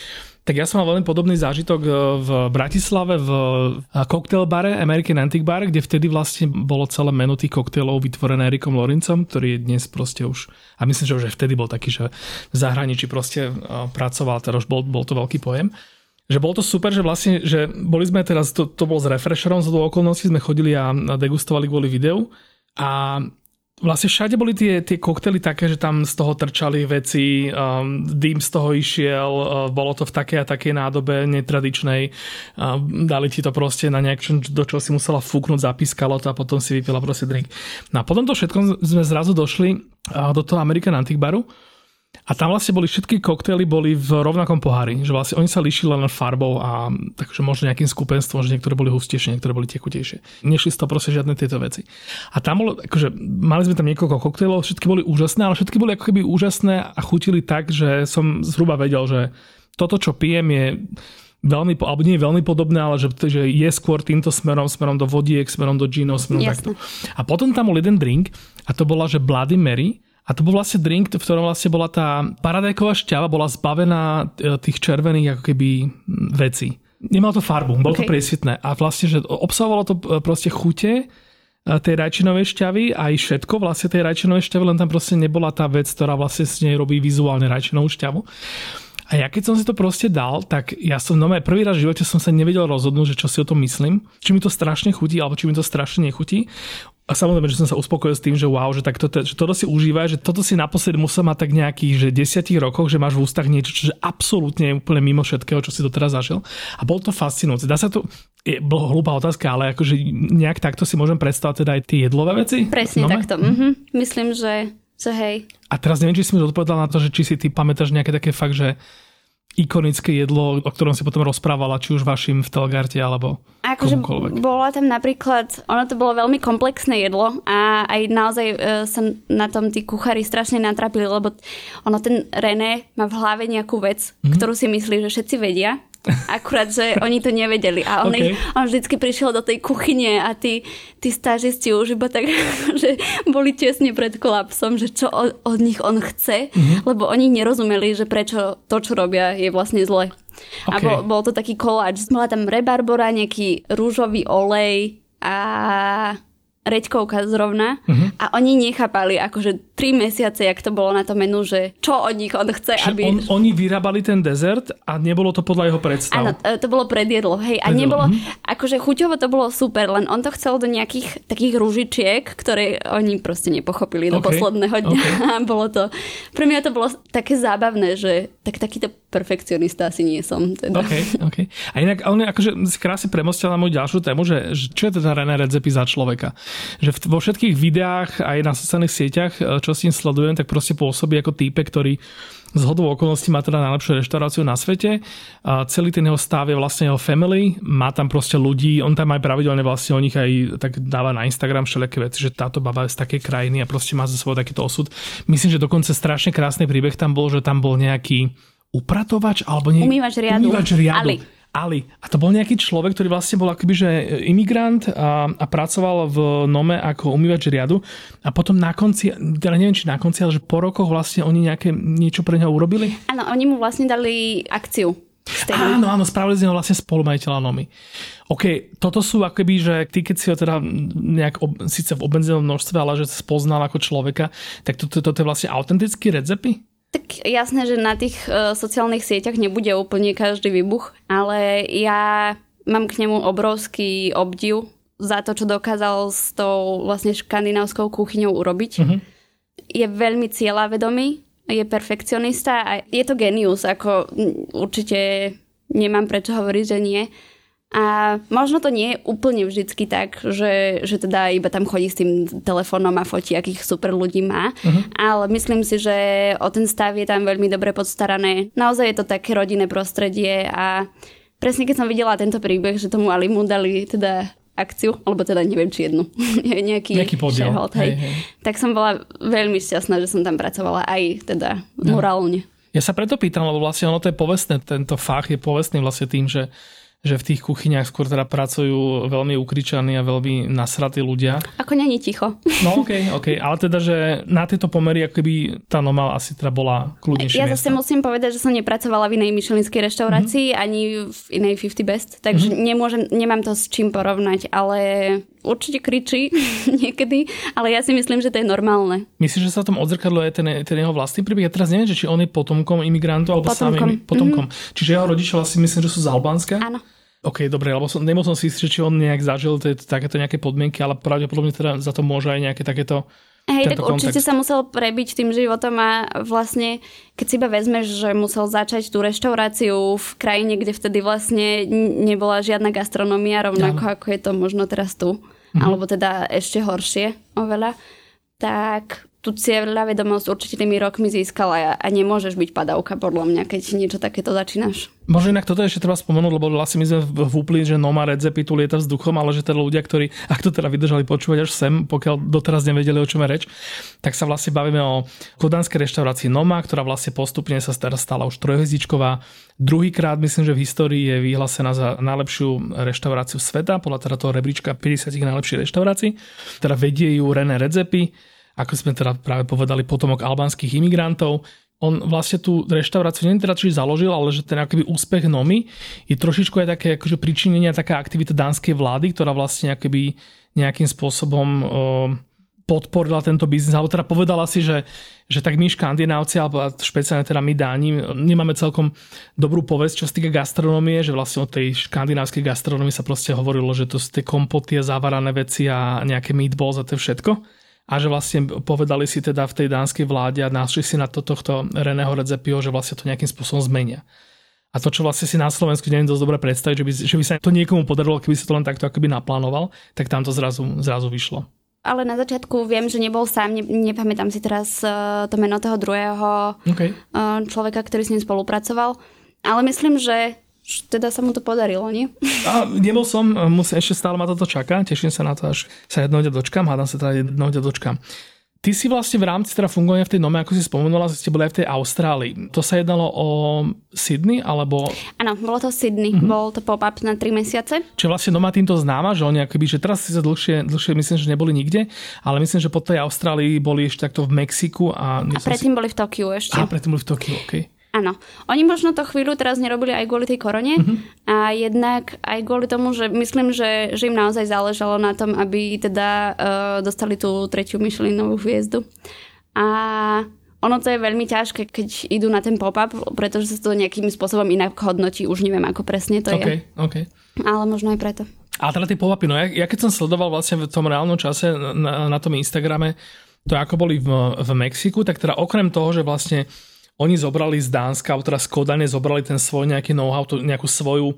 tak ja som mal veľmi podobný zážitok v Bratislave v cocktail bare American Antique Bar, kde vtedy vlastne bolo celé menu tých koktelov vytvorené Erikom Lorinczom, ktorý je dnes proste už, a myslím, že už vtedy bol taký, že v zahraničí proste pracoval, teda už bol to veľký pojem. Že bolo to super, že vlastne, že boli sme teraz, to bolo s Refresherom, z toho okolností sme chodili a degustovali kvôli videu a vlastne všade boli tie koktely také, že tam z toho trčali veci, dým z toho išiel, bolo to v takej a takej nádobe netradičnej, dali ti to proste na nejakú, do čoho si musela fúknúť, zapískalo to a potom si vypila proste drink. No a potom to všetko sme zrazu došli do toho American Antique Baru. A tam vlastne boli všetky koktejly boli v rovnakom pohári, že vlastne oni sa líšili len farbou a takže možno nejakým skupenstvom, že niektoré boli hustejšie, niektoré boli tekutejšie. Nešli z toho proste žiadne tieto veci. A tam bolo, akože mali sme tam niekoľko koktejlov, všetky boli úžasné, ale všetky boli ako keby úžasné a chutili tak, že som zhruba vedel, že toto, čo pijem, je veľmi, alebo nie je veľmi podobné, ale že je skôr týmto smerom do vodiek, smerom do džínov, smerom takto. A potom tam bol jeden drink a to bola, že Bloody Mary. A to bol vlastne drink, v ktorom vlastne bola tá paradajková šťava, bola zbavená tých červených ako keby vecí. Nemalo to farbu, bolo to priesvitné. A vlastne, že obsahovalo to proste chute tej rajčinovej šťavy aj všetko vlastne tej rajčinovej šťavy, len tam proste nebola tá vec, ktorá vlastne s nej robí vizuálne rajčinovú šťavu. A ja keď som si to proste dal, tak ja som prvý raz v živote som sa nevedel rozhodnúť, že čo si o tom myslím. Či mi to strašne chutí, alebo či mi to strašne nechutí. A samozrejme, že som sa uspokojil s tým, že wow, že tak že toto si užíva, že toto si naposledy musel mať tak nejakých 10 rokoch, že máš v ústach niečo, čo absolútne je úplne mimo všetkého, čo si doteraz zažil. A bol to fascinujúce. Dá sa to, je hlúpa otázka, ale akože nejak takto si môžem predstaviť teda aj tie jedlové veci? Presne takto. Myslím, že hej. A teraz neviem, či si mi odpovedala na to, že či si ty pamätáš nejaké také fakt, že ikonické jedlo, o ktorom si potom rozprávala, či už vašim v Telgárte, alebo akože komukoľvek. Bola tam napríklad, ono to bolo veľmi komplexné jedlo a aj naozaj sa na tom tí kuchári strašne natrapili, lebo ono ten René má v hlave nejakú vec, ktorú si myslí, že všetci vedia, akurát, že oni to nevedeli. A on vždycky prišiel do tej kuchyne a tí stážisti už iba tak, že boli tesne pred kolapsom, že čo od nich on chce, lebo oni nerozumeli, že prečo to, čo robia, je vlastne zle. Okay. A bol to taký koláč. Mala tam rebarbora, nejaký rúžový olej a reďkovka zrovna a oni nechápali akože 3 mesiace, jak to bolo na to menu, že čo od nich on chce, že aby... Oni vyrábali ten dezert a nebolo to podľa jeho predstav. Áno, to bolo predjedlo, hej. A nebolo, akože chuťovo to bolo super, len on to chcel do nejakých takých ružičiek, ktoré oni proste nepochopili do posledného dňa. Okay. Bolo to... Pre mňa to bolo také zábavné, že takýto perfekcionista asi nie som. Teda. Okay. A inak, on akože si krásne premostil na moju ďalšiu tému, že čo je teda René Redzepi za človeka? Že vo všetkých videách aj na sociálnych sieťach, čo s tým sledujem, tak proste pôsobí ako týpek, ktorý zhodou okolností má teda najlepšiu reštauráciu na svete. A celý ten jeho stav je vlastne jeho family. Má tam proste ľudí. On tam aj pravidelne vlastne o nich aj tak dáva na Instagram všelijaké veci, že táto baba je z takej krajiny a proste má za svoj takýto osud. Myslím, že dokonca strašne krásny príbeh tam bol, že tam bol nejaký upratovač alebo nie, umývač riadu. Ali. A to bol nejaký človek, ktorý vlastne bol akoby, že imigrant a pracoval v Nome ako umývač riadu a potom na konci, teda neviem, či na konci, ale že po rokoch vlastne oni niečo pre neho urobili? Áno, oni mu vlastne dali akciu. Áno, spravili z neho vlastne spolumajiteľa Nomy. OK, toto sú akoby, že ty, keď si ho teda nejak síce v obmedzenom množstve, ale že spoznal ako človeka, tak toto je vlastne autentický Redzepi? Tak jasné, že na tých sociálnych sieťach nebude úplne každý výbuch, ale ja mám k nemu obrovský obdiv za to, čo dokázal s tou vlastne škandinávskou kuchyňou urobiť. Je veľmi cieľavedomý, je perfekcionista a je to genius, ako určite nemám prečo hovoriť, že nie. A možno to nie je úplne vždycky tak, že teda iba tam chodí s tým telefónom a fotí, akých super ľudí má. Ale myslím si, že o ten stav je tam veľmi dobre podstarané. Naozaj je to také rodinné prostredie a presne keď som videla tento príbeh, že tomu Alimu dali teda akciu, alebo teda neviem, či jednu, nejaký podiel, hej. Tak som bola veľmi šťastná, že som tam pracovala aj teda morálne. Ja sa preto pýtam, lebo vlastne ono to je povestné, tento fach je povestný vlastne tým, že v tých kuchyniach skôr teda pracujú veľmi ukričaní a veľmi nasratí ľudia. Ako není ticho. No okej. Ale teda, že na tieto pomery akoby tá Noma asi teda bola kľudnejšie. Ja zase musím povedať, že som nepracovala v inej michelinskej reštaurácii, ani v inej 50 Best, takže nemám to s čím porovnať, ale určite kričí niekedy, ale ja si myslím, že to je normálne. Myslíš, že sa tam odzrkadlo aj ten jeho vlastný príbeh? Ja teraz neviem, že či on je potomkom imigrantov alebo samým potomkom. Čiže jeho rodičia si myslím, že sú z Albánska. Áno. OK, dobre, lebo nemohol som si ísť, či on nejak zažil takéto nejaké podmienky, ale pravdepodobne teda za to môže aj nejaké takéto hej, tak kontext. Určite sa musel prebiť tým životom a vlastne, keď si iba vezmeš, že musel začať tú reštauráciu v krajine, kde vtedy vlastne nebola žiadna gastronomia, rovnako ako je to možno teraz tu, alebo teda ešte horšie oveľa, tak tú cieľavedomosť určite tými rokmi získala a nemôžeš byť padavka podľa mňa, keď niečo takéto začínaš. Možno inak toto ešte treba spomenúť, lebo vlastne my sme vúpli, že Noma Redzepi tu lieta vzduchom, ale že teda ľudia, ktorí, ak to teda vydržali počúvať až sem, pokiaľ doteraz nevedeli, o čom je reč, tak sa vlastne bavíme o kodanskej reštaurácii Noma, ktorá vlastne postupne sa stala už trojhviezdičková. Druhýkrát myslím, že v histórii je vyhlásená za najlepšiu reštauráciu sveta, podľa teda toho rebríčka 50 najlepších reštaurácií. Teda vedie ju René Redzepi. Ako sme teda práve povedali, potomok albánskych imigrantov. On vlastne tú reštauráciu nie teda čiže založil, ale že ten akoby úspech Nomy je trošičku aj také akože pričinenia, taká aktivita dánskej vlády, ktorá vlastne akoby nejakým spôsobom podporila tento biznis. Alebo teda povedala si, že tak my Škandinávci, alebo špeciálne teda my Dáni, nemáme celkom dobrú povesť, čo sa týka gastronomie, že vlastne o tej škandinávskej gastronomii sa proste hovorilo, že to sú tie kompoty a závarané veci a nejaké meatballs a to všetko. A že vlastne povedali si teda v tej dánskej vláde a našli si na tohto Reného Redzepiho, že vlastne to nejakým spôsobom zmenia. A to, čo vlastne si na Slovensku neviem dosť dobre predstaviť, že by sa to niekomu podarilo, keby sa to len takto akoby naplánoval, tak tam to zrazu vyšlo. Ale na začiatku viem, že nebol sám, nepamätám si teraz to meno toho druhého človeka, ktorý s ním spolupracoval. Ale myslím, že teda sa mu to podarilo, nie? A nebol som, ešte stále ma toto čaká, teším sa na to, až sa jednoho dňa dočkam, hádam sa teda jednoho dňa dočkam. Ty si vlastne v rámci teda fungovania v tej Nome, ako si spomenula, že ste boli aj v tej Austrálii. To sa jednalo o Sydney, alebo... Áno, bolo to Sydney, bol to pop-up na 3 mesiace. Čiže vlastne Noma týmto známa, že oni akoby, že teraz si sa dlhšie myslím, že neboli nikde, ale myslím, že po tej Austrálii boli ešte takto v Mexiku a... A predtým boli v Tokiu ešte. A predtým boli v Tokiu, okej. A Áno. Oni možno to chvíľu teraz nerobili aj kvôli tej korone a jednak aj kvôli tomu, že myslím, že im naozaj záležalo na tom, aby teda dostali tú tretiu Michelinovú hviezdu. A ono to je veľmi ťažké, keď idú na ten pop-up, pretože sa to nejakým spôsobom inak hodnotí, už neviem, ako presne to je. Okay. Ale možno aj preto. A teda tie pop-upy, no ja keď som sledoval vlastne v tom reálnom čase na tom Instagrame, to ako boli v Mexiku, tak teda okrem toho, že vlastne oni zobrali z Dánska, alebo teda z Kodane zobrali ten svoj nejaký know-how, nejakú svoju,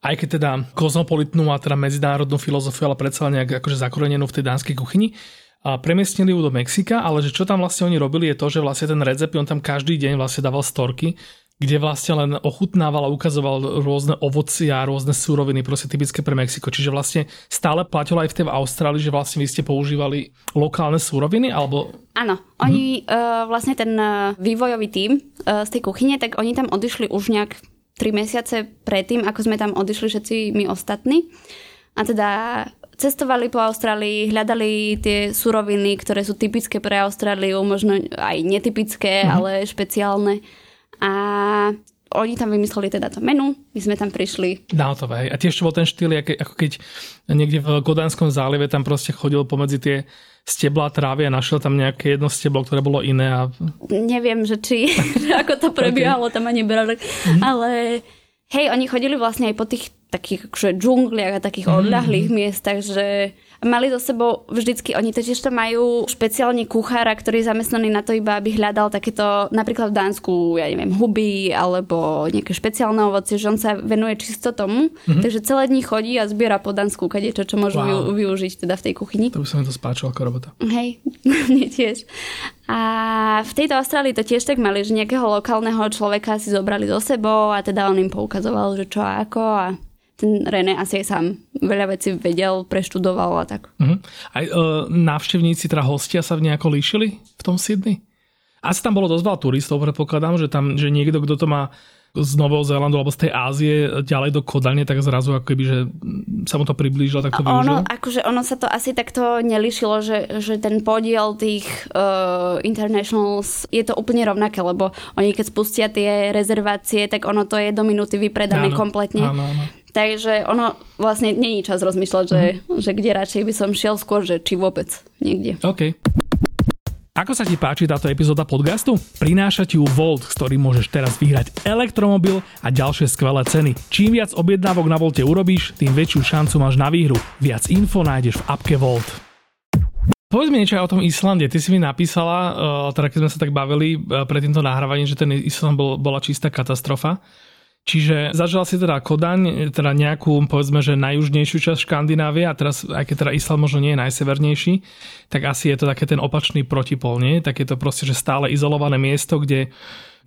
aj keď teda kozmopolitnú a teda medzinárodnú filozofiu, ale predsa nejak akože zakorenenú v tej dánskej kuchyni, a premiestnili ju do Mexika, ale že čo tam vlastne oni robili je to, že vlastne ten Redzepi, on tam každý deň vlastne dával storky, kde vlastne len ochutnával a ukazoval rôzne ovoci a rôzne suroviny, proste typické pre Mexiko. Čiže vlastne stále platilo aj v tej Austrálii, že vlastne vy ste používali lokálne suroviny, alebo... Áno, oni vlastne ten vývojový tím z tej kuchyne, tak oni tam odišli už nejak 3 mesiace predtým, ako sme tam odišli všetci my ostatní. A teda... Cestovali po Austrálii, hľadali tie suroviny, ktoré sú typické pre Austráliu, možno aj netypické, ale špeciálne. A oni tam vymysleli teda to menu, my sme tam prišli. Dáltové. A tiež to bol ten štýl, ako keď niekde v Kodanskom zálive tam proste chodil pomedzi tie steblá trávy a našiel tam nejaké jedno steblo, ktoré bolo iné. A... Neviem, že či, ako to prebiehalo, tam ani brali. Ale hej, oni chodili vlastne aj po tých takých akože džungliach a takých odľahlých miestach, že mali so sebou vždycky, oni totiž to majú špeciálne kuchára, ktorý je zamestnaný na to iba, aby hľadal takéto, napríklad v Dánsku, ja neviem, huby, alebo nejaké špeciálne ovocie, že on sa venuje čisto tomu, takže celé dni chodí a zbiera po Dánsku kadečo, čo môžu využiť teda v tej kuchyni. To by sa mi to spáčilo ako robota. Hej, mne tiež. A v tejto Austrálii to tiež tak mali, že nejakého lokálneho človeka si zobrali so sebou a teda on im poukazoval, že čo a ako a ten René asi aj sám veľa vecí vedel, preštudoval a tak. Aj návštevníci, teda hostia sa nejako líšili v tom Sydney? Asi tam bolo dosť veľa turistov, predpokladám, že niekto, kto to má z Nového Zélandu alebo z tej Ázie ďalej do Kodane, tak zrazu akoby, že sa mu to priblížilo, tak to využilo? Ono, akože ono sa to asi takto nelíšilo, že ten podiel tých internationals je to úplne rovnaké, lebo oni keď spustia tie rezervácie, tak ono to je do minúty vypredané kompletne. Áno. Takže ono vlastne není čas rozmýšľať, že kde radšej by som šiel, skôr, že či vôbec niekde. OK. Ako sa ti páči táto epizóda podcastu? Prináša ti ju Volt, s ktorým môžeš teraz vyhrať elektromobil a ďalšie skvelé ceny. Čím viac objednávok na Volte urobíš, tým väčšiu šancu máš na výhru. Viac info nájdeš v appke Volt. Povedz mi niečo o tom Islande. Ty si mi napísala, teda keď sme sa tak bavili pred týmto nahrávaním, že ten Island bola čistá katastrofa. Čiže zažila si teda Kodaň, teda nejakú, povedzme, že najjužnejšiu časť Škandinávie a teraz, aj keď teda Island možno nie je najsevernejší, tak asi je to také ten opačný protipol, nie? Tak je to proste, že stále izolované miesto, kde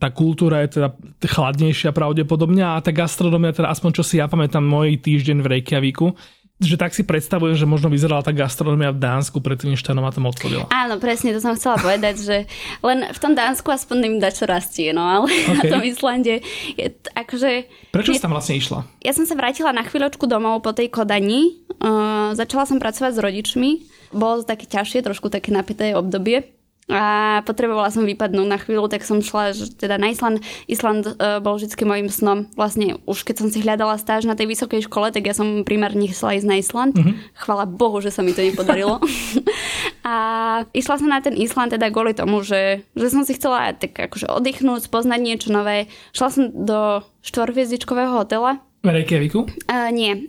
tá kultúra je teda chladnejšia pravdepodobne a tá gastronomia, teda aspoň čo si ja pamätám, môj týždeň v Reykjavíku, že tak si predstavujem, že možno vyzerala tá gastronomia v Dánsku, predtým než tá Noma tam odchodila. Áno, presne, to som chcela povedať, že len v tom Dánsku aspoň im dačo rastie, no ale na tom Islande je akože... Prečo si tam vlastne išla? Ja som sa vrátila na chvíľočku domov po tej Kodani, začala som pracovať s rodičmi, bolo to také ťažšie, trošku také napäté obdobie a potrebovala som vypadnúť na chvíľu, tak som šla teda na Island. Island bol vždy mojím snom. Vlastne už keď som si hľadala stáž na tej vysokej škole, tak ja som primárne chcela ísť na Island. Chvála Bohu, že sa mi to nepodarilo. A išla som na ten Island teda kvôli tomu, že som si chcela tak akože oddychnúť, spoznať niečo nové. Šla som do 4-hviezdičkového hotela. V Reykjavíku? Nie.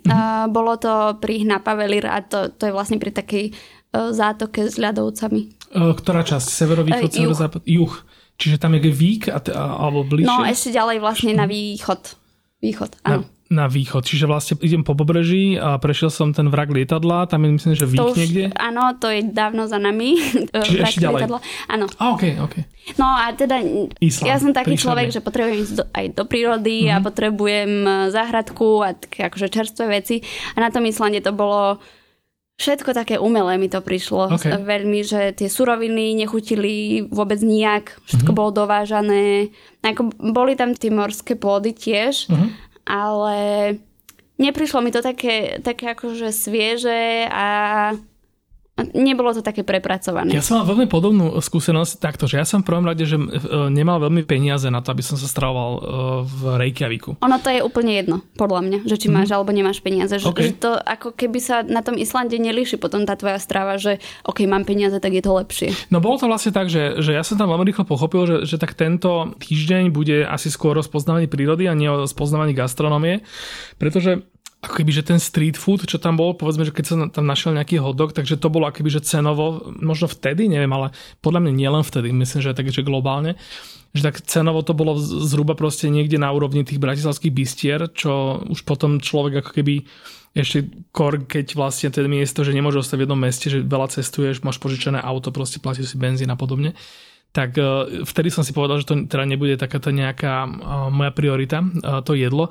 Bolo to pri Hnapavelir a to je vlastne pri takej zátoke s ľadovcami. Ktorá časť? Severovýchod, severozápad? Juh. Čiže tam je vík alebo bližšie? No ešte ďalej vlastne na východ. Východ, áno. Na východ. Čiže vlastne idem po pobreží a prešiel som ten vrak lietadla. Tam je myslím, že vík to už, niekde. Áno, to je dávno za nami. Čiže ešte ďalej. Áno. OK. No a teda Island, ja som taký človek, že potrebujem ísť aj do prírody a potrebujem záhradku a akože čerstvé veci. A na tom Islande to bolo... Všetko také umelé mi to prišlo. Okay. Veľmi, že tie suroviny nechutili vôbec nijak. Všetko bolo dovážané. Ako, boli tam tie morské plody tiež, ale neprišlo mi to také akože svieže a Nebolo to také prepracované. Ja som mal veľmi podobnú skúsenosť takto, že ja som v prvom rade, že nemal veľmi peniaze na to, aby som sa stravoval v Reykjavíku. Ono to je úplne jedno, podľa mňa, že či máš alebo nemáš peniaze. Okay. Že to ako keby sa na tom Islande nelíši potom tá tvoja strava, že okej, mám peniaze, tak je to lepšie. No bolo to vlastne tak, že ja som tam veľmi rýchlo pochopil, že tak tento týždeň bude asi skôr o spoznávaní prírody a nie o spoznávaní gastronómie, pretože ako keby, že ten street food, čo tam bol, povedzme, že keď som tam našiel nejaký hot dog, takže to bolo ako keby, že cenovo, možno vtedy, neviem, ale podľa mňa nielen vtedy, myslím, že takže globálne, že tak cenovo to bolo zhruba proste niekde na úrovni tých bratislavských bistier, čo už potom človek ako keby ešte kor, keď vlastne to miesto, že nemôže ostať v jednom meste, že veľa cestuješ, máš požičané auto, proste platíš si benzín a podobne. Tak vtedy som si povedal, že to teda nebude takáto nejaká moja priorita, to jedlo.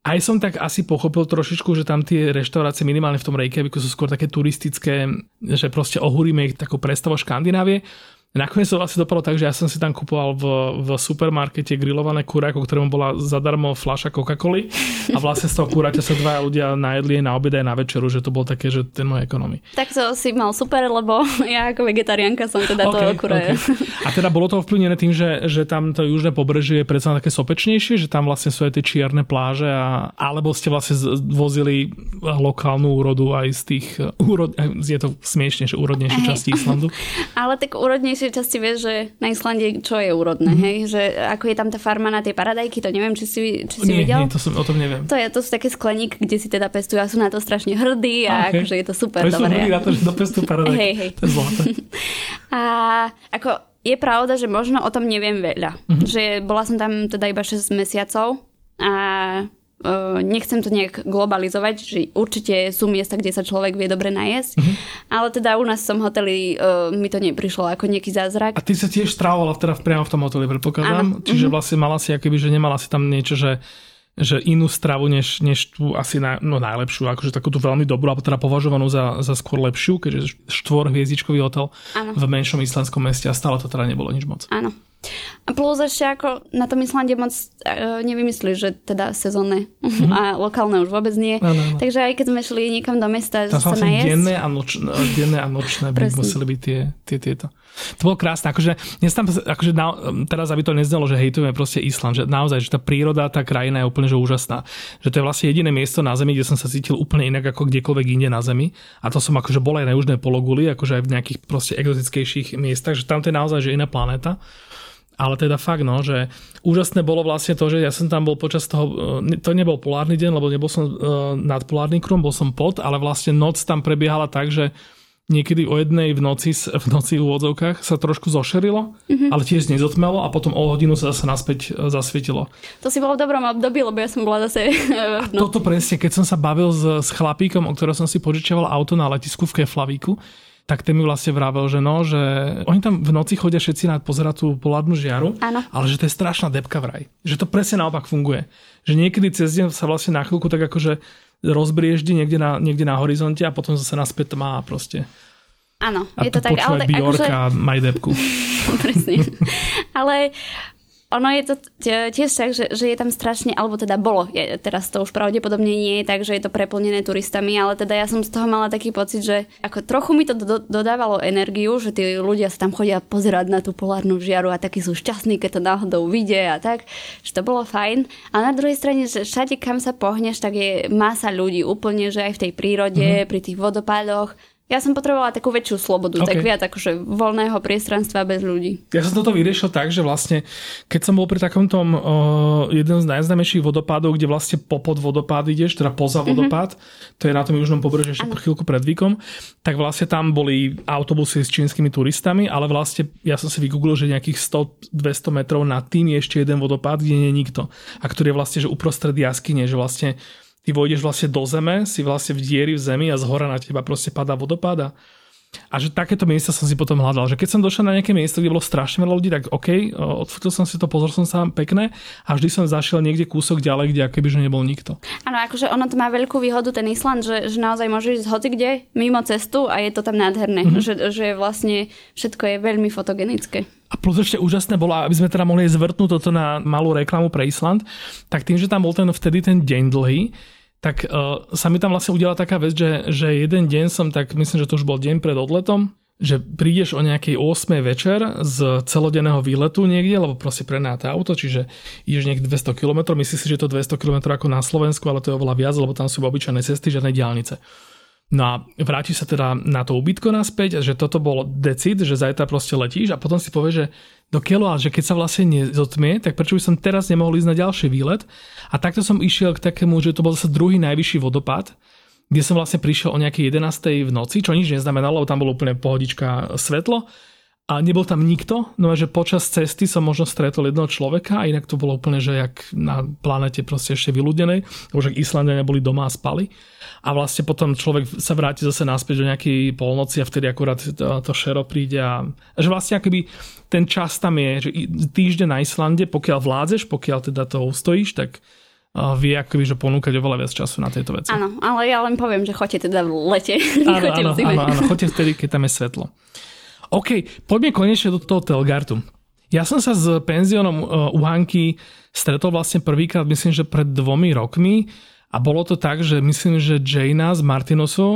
Aj som tak asi pochopil trošičku, že tam tie reštaurácie minimálne v tom Reykjavíku sú skôr také turistické, že proste ohúrime ich takou predstavou Škandinávie. Nakoniec to vlastne dopadlo tak, že ja som si tam kupoval v supermarkete grillované kurá, ku ktorému bola zadarmo fľaša Coca-Coly a vlastne z toho kuráťa sa dvaja ľudia najedli na obed aj na večeru, že to bolo také, že ten môj ekonomii. Tak to si mal super, lebo ja ako vegetariánka som teda toho kurá. Okay. A teda bolo to ovplyvnené tým, že tam to južné pobrežie je predsa také sopečnejšie, že tam vlastne sú aj tie čierne pláže a, alebo ste vlastne vozili lokálnu úrodu aj z tých úrod, je to smiešnejšie, úrodnejšie časti Islandu. Ale tak úrodnejšie časti vieš, že na Islande čo je úrodné, hej? Že ako je tam tá farma na tie paradajky, to neviem, či si videl. Nie, o tom neviem. To sú také skleník, kde si teda pestujú a sú na to strašne hrdí a akože je to super. To sú hrdí na to, že to pestujú paradajky. Hej. To je zlaté. A ako je pravda, že možno o tom neviem veľa. Mm-hmm. Že bola som tam teda iba 6 mesiacov a nechcem to nejak globalizovať, že určite sú miesta, kde sa človek vie dobre najesť, ale teda u nás som hoteli, mi to neprišlo ako nejaký zázrak. A ty sa tiež strávala teda priamo v tom hoteli, predpokladám, čiže vlastne mala si akoby, že nemala si tam niečo, že inú stravu, než tú asi najlepšiu, akože takú tú veľmi dobrú, alebo teda považovanú za skôr lepšiu, keďže 4-hviezdičkový hotel v menšom islandskom meste a stále to teda nebolo nič moc. Áno. A plus ešte ako na tom Islande moc nevymyslíš, že teda sezónne a lokálne už vôbec nie. No. Takže aj keď sme šli niekam do mesta, že sa najesť. Denné a nočné by museli byť tieto. To bolo krásne. Teraz, aby to neznelo, že hejtujeme proste Island, že naozaj, že tá príroda, tá krajina je úplne že úžasná. Že to je vlastne jediné miesto na Zemi, kde som sa cítil úplne inak ako kdekoľvek inde na Zemi. A to som akože bol aj na južnej pologuli, akože aj v nejakých proste exotickejších miestach, že tam to je naozaj že iná planéta. Ale teda fakt, no, že úžasné bolo vlastne to, že ja som tam bol počas toho, to nebol polárny deň, lebo nebol som nad polárnym kruhom, bol som pod, ale vlastne noc tam prebiehala tak, že niekedy o 1:00 v noci v úvodzovkách sa trošku zošerilo, ale tiež nezotmelo a potom o hodinu sa zase naspäť zasvietilo. To si bolo v dobrom období, lebo ja som bola zase v noci. Toto presne, keď som sa bavil s chlapíkom, o ktorého som si požičiaval auto na letisku v Keflavíku, tak ten mi vlastne vravel, že no, že oni tam v noci chodia všetci pozerať tú polárnu žiaru, ale že to je strašná debka vraj. Že to presne naopak funguje. Že niekedy cez deň sa vlastne na chvíľku tak akože rozbrieždi niekde na horizonte a potom zase naspäť tmá proste. Áno, je to tak. A tu počúvaj Bjorka, akože maj debku. Presne. Ale ono je to tiež tak, že je tam strašne, alebo teda bolo, teraz to už pravdepodobne nie je tak, že je to preplnené turistami, ale teda ja som z toho mala taký pocit, že ako trochu mi to dodávalo energiu, že tí ľudia sa tam chodia pozerať na tú polárnu žiaru a takí sú šťastní, keď to náhodou vidia a tak, že to bolo fajn. A na druhej strane, že všade, kam sa pohneš, tak je masa ľudí úplne, že aj v tej prírode, pri tých vodopádoch. Ja som potrebovala takú väčšiu slobodu, tak viac akože voľného priestranstva bez ľudí. Ja som toto vyriešil tak, že vlastne, keď som bol pri takom tom jeden z najznámejších vodopádov, kde vlastne popod vodopád ideš, teda poza vodopád, to je na tom južnom pobreží ešte chvíľku pred Víkom, tak vlastne tam boli autobusy s čínskymi turistami, ale vlastne ja som si vygooglil, že nejakých 100-200 metrov nad tým je ešte jeden vodopád, kde nie je nikto. A ktorý je vlastne že uprostred jaskyne, že vlastne ty vojdeš vlastne do zeme, si vlastne v dieri v zemi a zhora na teba proste padá vodopáda. A že takéto miesta som si potom hľadal. Že keď som došiel na nejaké miesto, kde bolo strašne veľa ľudí, tak OK, odfotil som si to, pozor som sa pekné a vždy som zašiel niekde kúsok ďalej, kde akoby, že nebol nikto. Áno, akože ono to má veľkú výhodu, ten Island, že naozaj môžeš ísť hocikde mimo cestu a je to tam nádherné. Že vlastne všetko je veľmi fotogenické. A plus ešte úžasné bolo, aby sme teda mohli zvrtnúť toto na malú reklamu pre Island, tak tým, že tam bol ten vtedy ten deň dlhý, tak sa mi tam vlastne udiala taká vec, že jeden deň som, tak myslím, že to už bol deň pred odletom, že prídeš o nejakej 8 večer z celodenného výletu niekde, lebo proste prenáta auto, čiže ideš niekde 200 km, myslíš si, že to 200 km ako na Slovensku, ale to je oveľa viac, lebo tam sú obyčajné cesty, žiadne diaľnice. No a vrátiš sa teda na to ubytko naspäť, že toto bol decid, že zajtra proste letíš a potom si povieš, že do keľu, ale že keď sa vlastne nezotmie, tak prečo by som teraz nemohol ísť na ďalší výlet? A takto som išiel k takému, že to bol zase druhý najvyšší vodopád, kde som vlastne prišiel o nejakej 11:00 v noci, čo nič neznamenalo, lebo tam bolo úplne pohodička svetlo a nebol tam nikto, no a že počas cesty som možno stretol jedného človeka a inak to bolo úplne, že jak na planete proste ešte vyľudnenej, už ak Islandania boli doma a spali a vlastne potom človek sa vráti zase naspäť do nejakej polnoci a vtedy akurát to šero príde a že vlastne akoby ten čas tam je, že týždeň na Islande, pokiaľ vládzeš, pokiaľ teda to ustojíš, tak vie akoby, že ponúkať oveľa viac času na tieto veci. Áno, ale ja len poviem, že choďte teda v lete. Áno, choďte vtedy, keď tam je svetlo. OK, poďme konečne do toho Telgártu. Ja som sa s penziónom u Hanky stretol vlastne prvýkrát, myslím, že pred 2 rokmi a bolo to tak, že myslím, že Jaina z Martinosu,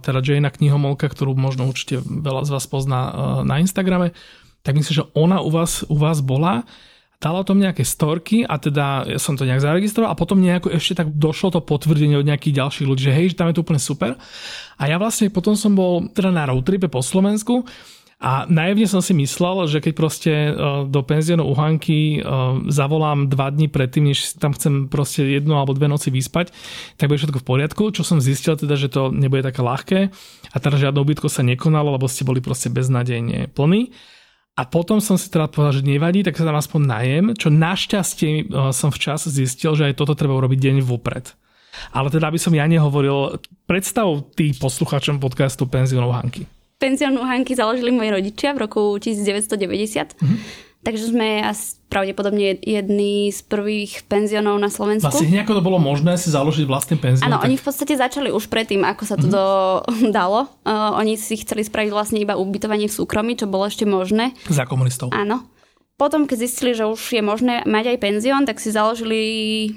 teda Jaina knihomolka, ktorú možno určite veľa z vás pozná na Instagrame, tak myslím, že ona u vás bola. Dala o tom nejaké storky a teda ja som to nejak zaregistroval a potom nejako ešte tak došlo to potvrdenie od nejakých ďalších ľudí, že hej, že tam je to úplne super. A ja vlastne potom som bol teda na roadtripe po Slovensku a naivne som si myslel, že keď proste do penziónu u Hanky zavolám 2 dni predtým, než tam chcem proste 1 alebo 2 noci vyspať, tak bude všetko v poriadku, čo som zistil teda, že to nebude také ľahké a teraz žiadne ubytko sa nekonalo, lebo ste boli proste beznadejne plní. A potom som si teda povedal, že nevadí, tak sa tam aspoň najem, čo našťastie som včas zistil, že aj toto treba urobiť deň vopred. Ale teda, aby som ja nehovoril, predstav ty posluchačom podcastu Penzión u Hanky. Penzión u Hanky založili moji rodičia v roku 1990, takže sme pravdepodobne jedni z prvých penziónov na Slovensku. Vlastne nejako to bolo možné si založiť vlastný penzión? Áno, tak... oni v podstate začali už predtým, ako sa to dalo. Oni si chceli spraviť vlastne iba ubytovanie v súkromí, čo bolo ešte možné. Za komunistov. Áno. Potom, keď zistili, že už je možné mať aj penzión, tak si založili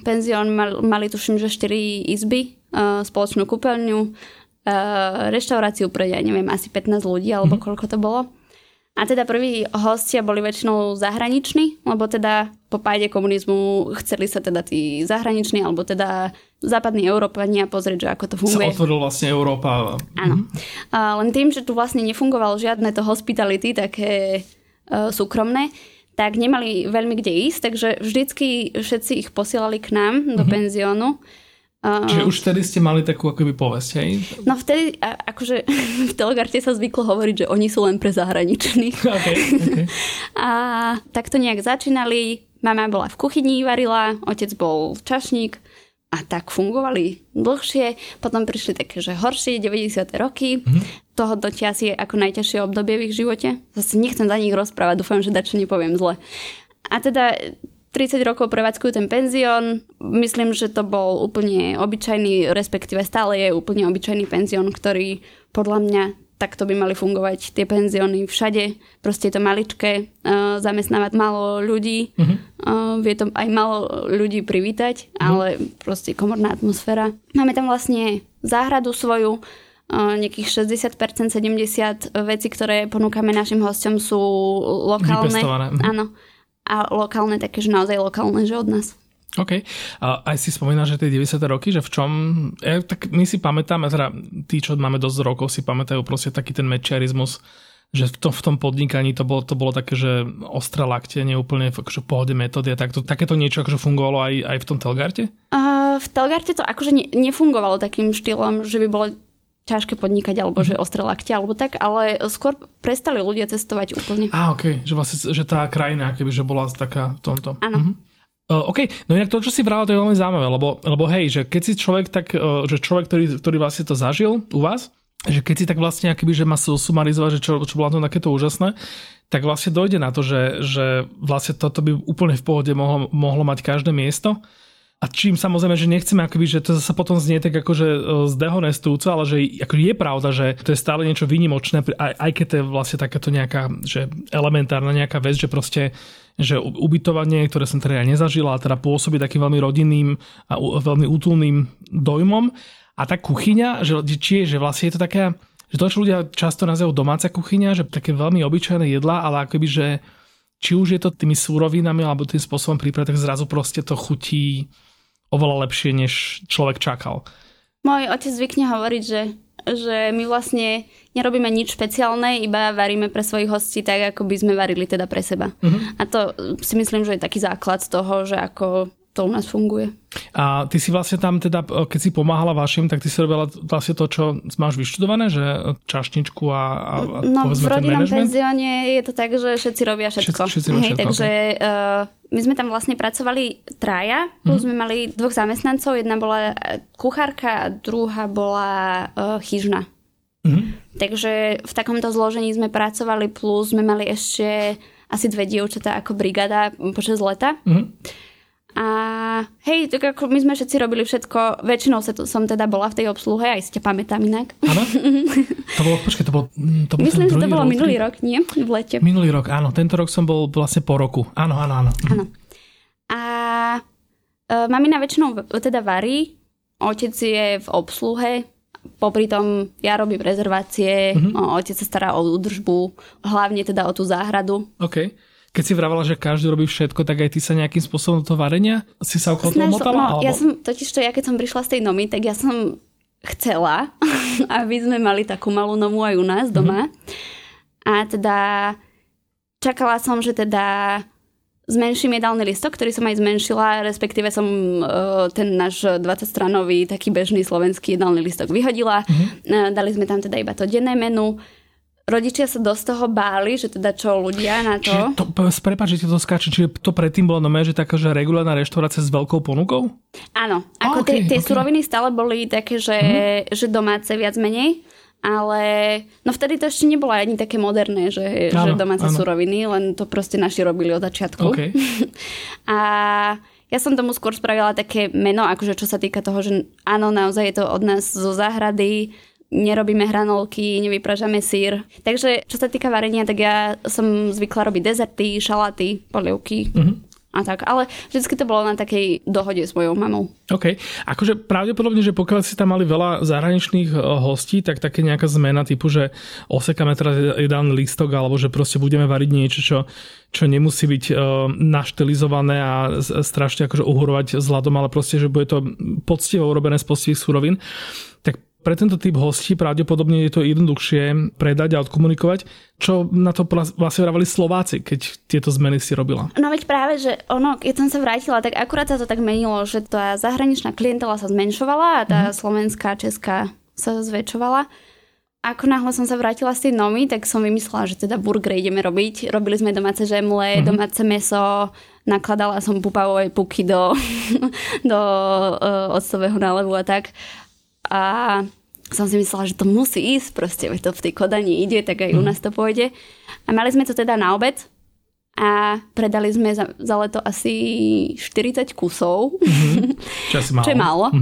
penzión, mali tuším, že 4 izby, spoločnú kúpeľňu, reštauráciu pre, ja neviem, asi 15 ľudí, alebo koľko to bolo. A teda prví hostia boli väčšinou zahraniční, lebo teda po páde komunizmu chceli sa teda tí zahraniční, alebo teda západní Európania pozrieť, že ako to funguje. Sa otvoril vlastne Európa. Áno. A len tým, že tu vlastne nefungovalo žiadne to hospitality, také súkromné, tak nemali veľmi kde ísť, takže vždycky všetci ich posielali k nám do penziónu. Čiže už vtedy ste mali takú akoby povesť, hej? No vtedy, akože v Telgarte sa zvyklo hovoriť, že oni sú len pre zahraničných. Okay. A tak to nejak začínali, mama bola v kuchyni, varila, otec bol čašník a tak fungovali dlhšie. Potom prišli také, že horšie, 90. roky. Toho dotia asi ako najťažšie obdobie v ich živote. Zase nechcem za nich rozprávať, dúfam, že dačo nepoviem zle. A teda... 30 rokov prevádzkujú ten penzión. Myslím, že to bol úplne obyčajný, respektíve stále je úplne obyčajný penzión, ktorý podľa mňa takto by mali fungovať tie penzióny všade. Proste je to maličké, zamestnávať málo ľudí, vie to aj málo ľudí privítať, ale proste komorná atmosféra. Máme tam vlastne záhradu svoju, nejakých 60%, 70% vecí, ktoré ponúkame našim hosťom sú lokálne. Vypestované. Áno. A lokálne také, že naozaj lokálne, že od nás. OK. A aj si spomínal, že tie 90. roky, že v čom... tak my si pamätáme, teda tí, čo máme dosť rokov, si pamätajú proste taký ten mečiarizmus, že v tom podnikaní to bolo také, že ostré lakte, neúplne akože pohode metódy a takto. Takéto niečo akože fungovalo aj v tom Telgarte? V Telgarte to akože nefungovalo takým štýlom, že by bolo ťažké podnikať, alebo že ostré lakte, alebo tak, ale skôr prestali ľudia cestovať úplne. OK, že vlastne že tá krajina, kebyže bola taká v tomto. Áno. OK, no inak to, čo si vrala, to je veľmi zaujímavé, lebo hej, že keď si človek tak, že človek, ktorý vlastne to zažil u vás, že keď si tak vlastne akoby, že má sumarizovať, že čo bolo na tom takéto úžasné, tak vlastne dojde na to, že vlastne toto by úplne v pohode mohlo mať každé miesto. A čím samozrejme, že nechceme, akoby, že to zase potom znie tak akože zdehonestujúco, ale že akože je pravda, že to je stále niečo výnimočné, aj keď to je vlastne takéto nejaká, že elementárna nejaká vec, že proste že ubytovanie, ktoré som teda nezažila, teda pôsobí takým veľmi rodinným a veľmi útulným dojmom. A tá kuchyňa, že či je, že vlastne je to taká, že to, čo ľudia často nazývajú domáca kuchyňa, že také veľmi obyčajné jedlá, ale akoby, že či už je to tými súrovinami alebo tým spôsobom príprave, tak zrazu proste to chutí oveľa lepšie, než človek čakal. Môj otec zvykne hovoriť, že my vlastne nerobíme nič špeciálne, iba varíme pre svojich hostí tak, ako by sme varili teda pre seba. Mm-hmm. A to si myslím, že je taký základ toho, že ako to u nás funguje. A ty si vlastne tam teda, keď si pomáhala vašim, tak ty si robila vlastne to, čo máš vyštudované, že čašničku a no, povedzme ten management? No v rodinnom penzióne je to tak, že všetci robia všetko. Všetci, takže my sme tam vlastne pracovali traja, plus sme mali dvoch zamestnancov, jedna bola kuchárka a druhá bola chyžna. Takže v takomto zložení sme pracovali, plus sme mali ešte asi dve dievčatá ako brigáda počas leta. A hej, tak ako my sme všetci robili všetko, väčšinou som teda bola v tej obsluhe, aj si ťa pamätám inak. Áno? To bolo myslím, že to bolo minulý rok, nie? V lete. Minulý rok, áno. Tento rok som bol vlastne po roku. Áno. Áno. A mamina väčšinou teda varí, otec je v obsluhe, popri tom ja robím rezervácie, otec sa stará o údržbu, hlavne teda o tú záhradu. OK. Keď si vravala, že každý robí všetko, tak aj ty sa nejakým spôsobom do toho varenia si sa okolo toho motala? No, alebo... Ja keď som prišla z tej Nomy, tak ja som chcela, aby sme mali takú malú Nomu aj u nás doma. A teda čakala som, že teda zmenším jedálny listok, ktorý som aj zmenšila, respektíve som ten náš 20-stranový taký bežný slovenský jedálny listok vyhodila. Dali sme tam teda iba to denné menu. Rodičia sa dosť toho báli, že teda čo ľudia na to... Čiže to, prepáč, že to skáče, čiže to predtým bolo normálne, že taká, že regulárna reštaurácia s veľkou ponukou? Áno, ako tie suroviny stále boli také, že domáce viac menej, ale no vtedy to ešte nebolo ani také moderné, že domáce suroviny, len to proste naši robili od začiatku. Okay. A ja som tomu skôr spravila také meno, akože čo sa týka toho, že áno, naozaj je to od nás zo záhrady, nerobíme hranolky, nevypražame sír. Takže čo sa týka varenia, tak ja som zvykla robiť dezerty, šalaty, polievky a tak. Ale vždycky to bolo na takej dohode s mojou mamou. OK. Akože pravdepodobne, že pokiaľ si tam mali veľa zahraničných hostí, tak také nejaká zmena typu, že osekáme teraz jeden lístok, alebo že proste budeme variť niečo, čo nemusí byť naštelizované a strašne akože uhorovať zlatom, ale proste, že bude to poctivo urobené z poctivých surovín. Tak pre tento typ hostí pravdepodobne je to jednoduchšie predať a odkomunikovať. Čo na to vlastne vravali Slováci, keď tieto zmeny si robila? No veď práve, že ono, keď som sa vrátila, tak akurát sa to tak menilo, že tá zahraničná klientela sa zmenšovala a tá slovenská, česká sa zväčšovala. Ako náhle som sa vrátila z tej Nomy, tak som vymyslela, že teda burger ideme robiť. Robili sme domáce žemle, domáce meso, nakladala som pupavové puky do octového nálevu a tak. A som si myslela, že to musí ísť proste, veď to v tej Kodani ide, tak aj u nás to pôjde. A mali sme to teda na obed a predali sme za leto asi 40 kusov, čo je málo.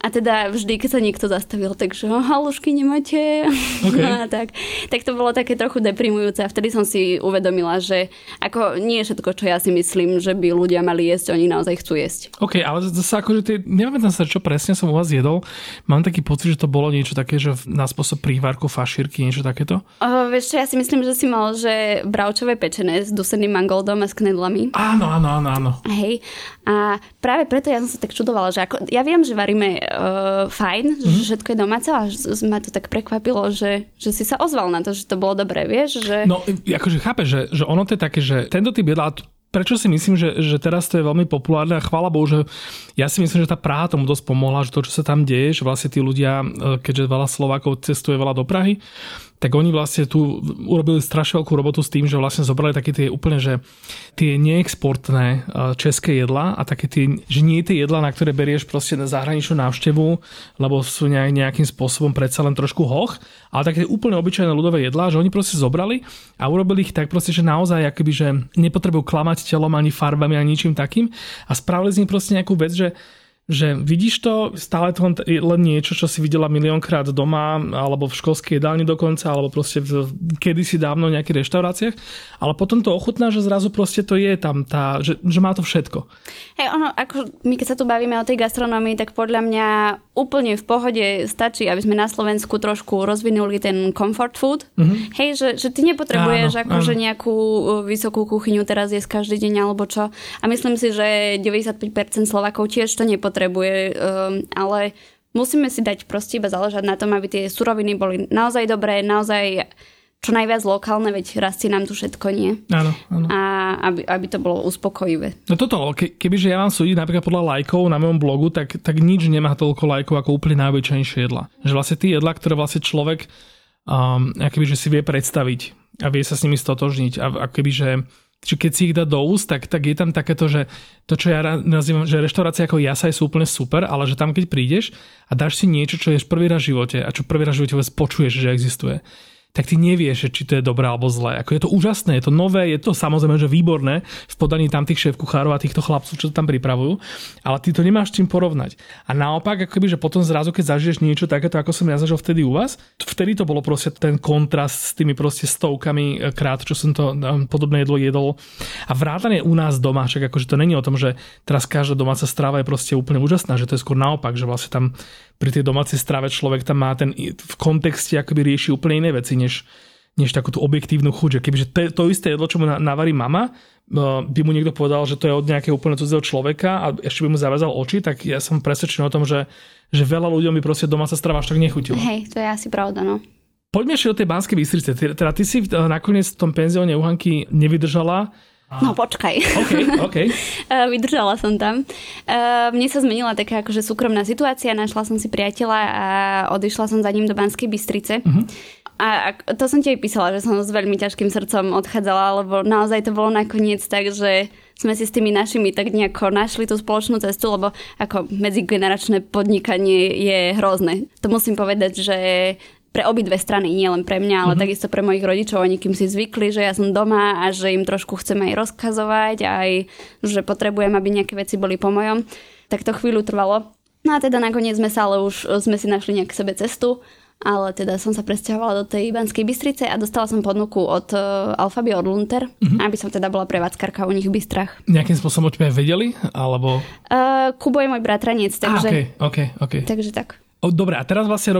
A teda vždy, keď sa niekto zastavil, takže halušky nemáte. Okay. No, tak to bolo také trochu deprimujúce. A vtedy som si uvedomila, že ako nie je všetko, čo ja si myslím, že by ľudia mali jesť, oni naozaj chcú jesť. OK, ale zase akože neviem sa, čo presne som u vás jedol. Mám taký pocit, že to bolo niečo také, že na spôsob prívárku, fašírky, niečo takéto. Vieš čo, ja si myslím, že si mal, že bravčové pečené s duseným mangoldom a s knedlami. Áno. Hej. A práve preto ja som sa tak čudovala, že ako, ja viem, že varíme fajn, že všetko je domáce, a ma to tak prekvapilo, že si sa ozval na to, že to bolo dobré, vieš? Že... No, akože chápeš, že ono to je také, že tento typ jedla, prečo si myslím, že teraz to je veľmi populárne a chvála Bohu, že ja si myslím, že tá Praha tomu dosť pomohla, že to, čo sa tam deje, že vlastne tí ľudia, keďže veľa Slovákov cestuje veľa do Prahy, tak oni vlastne tu urobili strašne veľkú robotu s tým, že vlastne zobrali také tie úplne, že tie neexportné české jedlá a také tie, že nie tie jedlá, na ktoré berieš proste na zahraničnú návštevu, lebo sú nejakým spôsobom predsa len trošku hoch, ale také úplne obyčajné ľudové jedlá, že oni proste zobrali a urobili ich tak proste, že naozaj akoby, že nepotrebujú klamať telom ani farbami ani ničím takým a spravili z nich proste nejakú vec, že vidíš to, stále to len niečo, čo si videla miliónkrát doma, alebo v školskej jedálni dokonca, alebo proste kedysi dávno v nejakých reštauráciách, ale potom to ochutná, že zrazu proste to je tam, tá, že má to všetko. Hej, ono, ako my keď sa tu bavíme o tej gastronómii, tak podľa mňa úplne v pohode stačí, aby sme na Slovensku trošku rozvinuli ten comfort food. Mm-hmm. Hej, že ty nepotrebuješ akože nejakú vysokú kuchyňu teraz jesť každý deň, alebo čo. A myslím si, že 95% Slovákov tiež to nepotrebuje. Ale musíme si dať proste iba záležať na tom, aby tie suroviny boli naozaj dobré, naozaj čo najviac lokálne, veď rastie nám tu všetko, nie? Áno, áno. A aby to bolo uspokojivé. No toto, kebyže ja vám súdiť napríklad podľa lajkov na mojom blogu, tak nič nemá toľko lajkov ako úplne najväčšejšie jedla. Že vlastne tie jedla, ktoré vlastne človek akoby, že si vie predstaviť a vie sa s nimi stotožniť a kebyže čiže keď si ich dá do úst, tak je tam takéto, že to, čo ja nazývam, že reštaurácie ako jasaj sú úplne super, ale že tam keď prídeš a dáš si niečo, čo ješ prvý raz v živote a čo prvý raz v živote počuješ, že existuje, tak ty nevieš, či to je dobré alebo zlé. Ako je to úžasné, je to nové, je to samozrejme, že výborné v podaní tam tých šéfkuchárov a týchto chlapcov, čo to tam pripravujú, ale ty to nemáš čím porovnať. A naopak, akoby, že potom zrazu, keď zažiješ niečo takéto, ako som ja zažil vtedy u vás, vtedy to bolo proste ten kontrast s tými proste stovkami krát, čo som to podobné jedlo jedol. A vrátane u nás doma, však akože to není o tom, že teraz každá domáca strava je proste úplne úžasná, že to je skôr naopak, že vlastne tam pri tej domácej strave človek tam má ten v kontexte akoby rieši úplne iné veci, než takú tú objektívnu chuť. Že kebyže to isté jedlo, čo mu navarí mama, by mu niekto povedal, že to je od nejakého úplne cudzého človeka a ešte by mu zavezal oči, tak ja som presvedčený o tom, že veľa ľuďom by proste domáca strava až tak nechutila. Hej, to je asi pravda, no. Poďme ešte do tej Banskej Bystrice. Teda ty si nakoniec v tom penzióne u Hanky nevydržala. No počkaj. Okay. Vydržala som tam. Mne sa zmenila taká akože súkromná situácia, našla som si priateľa a odišla som za ním do Banskej Bystrice. Uh-huh. A to som ti aj písala, že som s veľmi ťažkým srdcom odchádzala, lebo naozaj to bolo nakoniec tak, že sme si s tými našimi tak nejako našli tú spoločnú cestu, lebo ako medzigeneračné podnikanie je hrozné. To musím povedať, že pre obidve strany, nie len pre mňa, ale takisto pre mojich rodičov. Oni kým si zvykli, že ja som doma a že im trošku chcem aj rozkazovať, aj že potrebujem, aby nejaké veci boli po mojom. Tak to chvíľu trvalo. No a teda nakoniec sme si našli nejakú sebe cestu, ale teda som sa presťahovala do tej Banskej Bystrice a dostala som ponuku od Alfaby, od Lunter, aby som teda bola prevádzkarka u nich v Bystrách. Nejakým spôsobom o tebe vedeli? Alebo... Kubo je môj bratranec, takže... Okay. Takže tak. Dobre, a teraz vlastne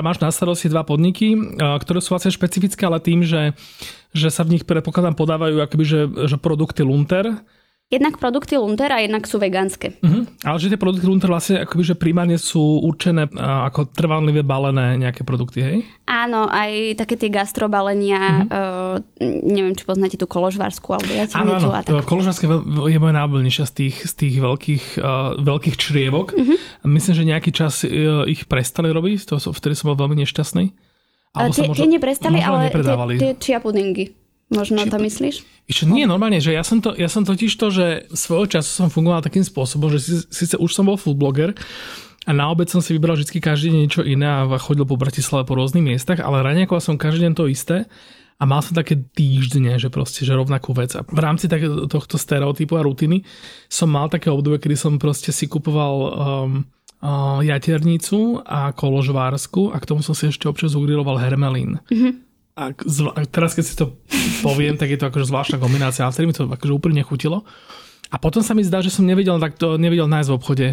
máš na starosti dva podniky, ktoré sú vlastne špecifické, ale tým, že sa v nich predpokladám podávajú akoby, že produkty Lunter. Jednak produkty Lunter a jednak sú vegánske. Uh-huh. Ale že tie produkty Lunter vlastne akoby, že primárne sú určené ako trvanlivé balené nejaké produkty, hej? Áno, aj také tie gastrobalenia, neviem, či poznáte tú koložvársku, alebo ja ti netu a tak. Koložvárska je moja najobľúbenejšia z tých veľkých črievok. Uh-huh. Myslím, že nejaký čas ich prestali robiť, vtedy som bol veľmi nešťastný. Tie neprestali, ale tie chia pudingy. Možno to myslíš? Nie, normálne, že ja som totiž to, že svojho času som fungoval takým spôsobom, že síce už som bol food blogger a na obed som si vybral vždy každý deň niečo iné a chodil po Bratislave po rôznych miestach, ale raňakoval som každý deň to isté a mal som také týždne, že proste, že rovnakú vec. A v rámci tohto stereotypu a rutiny som mal také obdobie, kedy som proste si kupoval... jaternicu a koložvársku a k tomu som si ešte občas ugriloval hermelín. Mhm. A teraz, keď si to poviem, tak je to akože zvláštna kombinácia. A vtedy mi to akože úplne nechutilo. A potom sa mi zdá, že som nevedel nájsť v obchode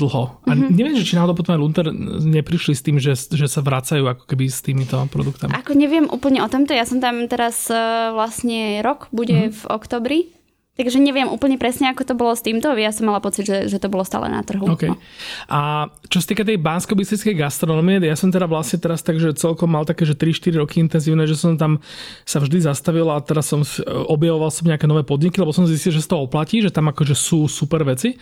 dlho. A neviem, že či náhodou potom aj Lunter neprišli s tým, že sa vracajú ako keby s týmito produktami. Ako neviem úplne o tomto. Ja som tam teraz vlastne rok, bude v oktobri. Takže neviem úplne presne, ako to bolo s týmto. Ja som mala pocit, že to bolo stále na trhu. Okay. No. A čo sa týka tej banskobystrickej gastronomie, ja som teda vlastne teraz takže celkom mal také, že 3-4 roky intenzívne, že som tam sa vždy zastavil a teraz som objavoval som nejaké nové podniky, lebo som zistil, že z toho oplatí, že tam akože sú super veci.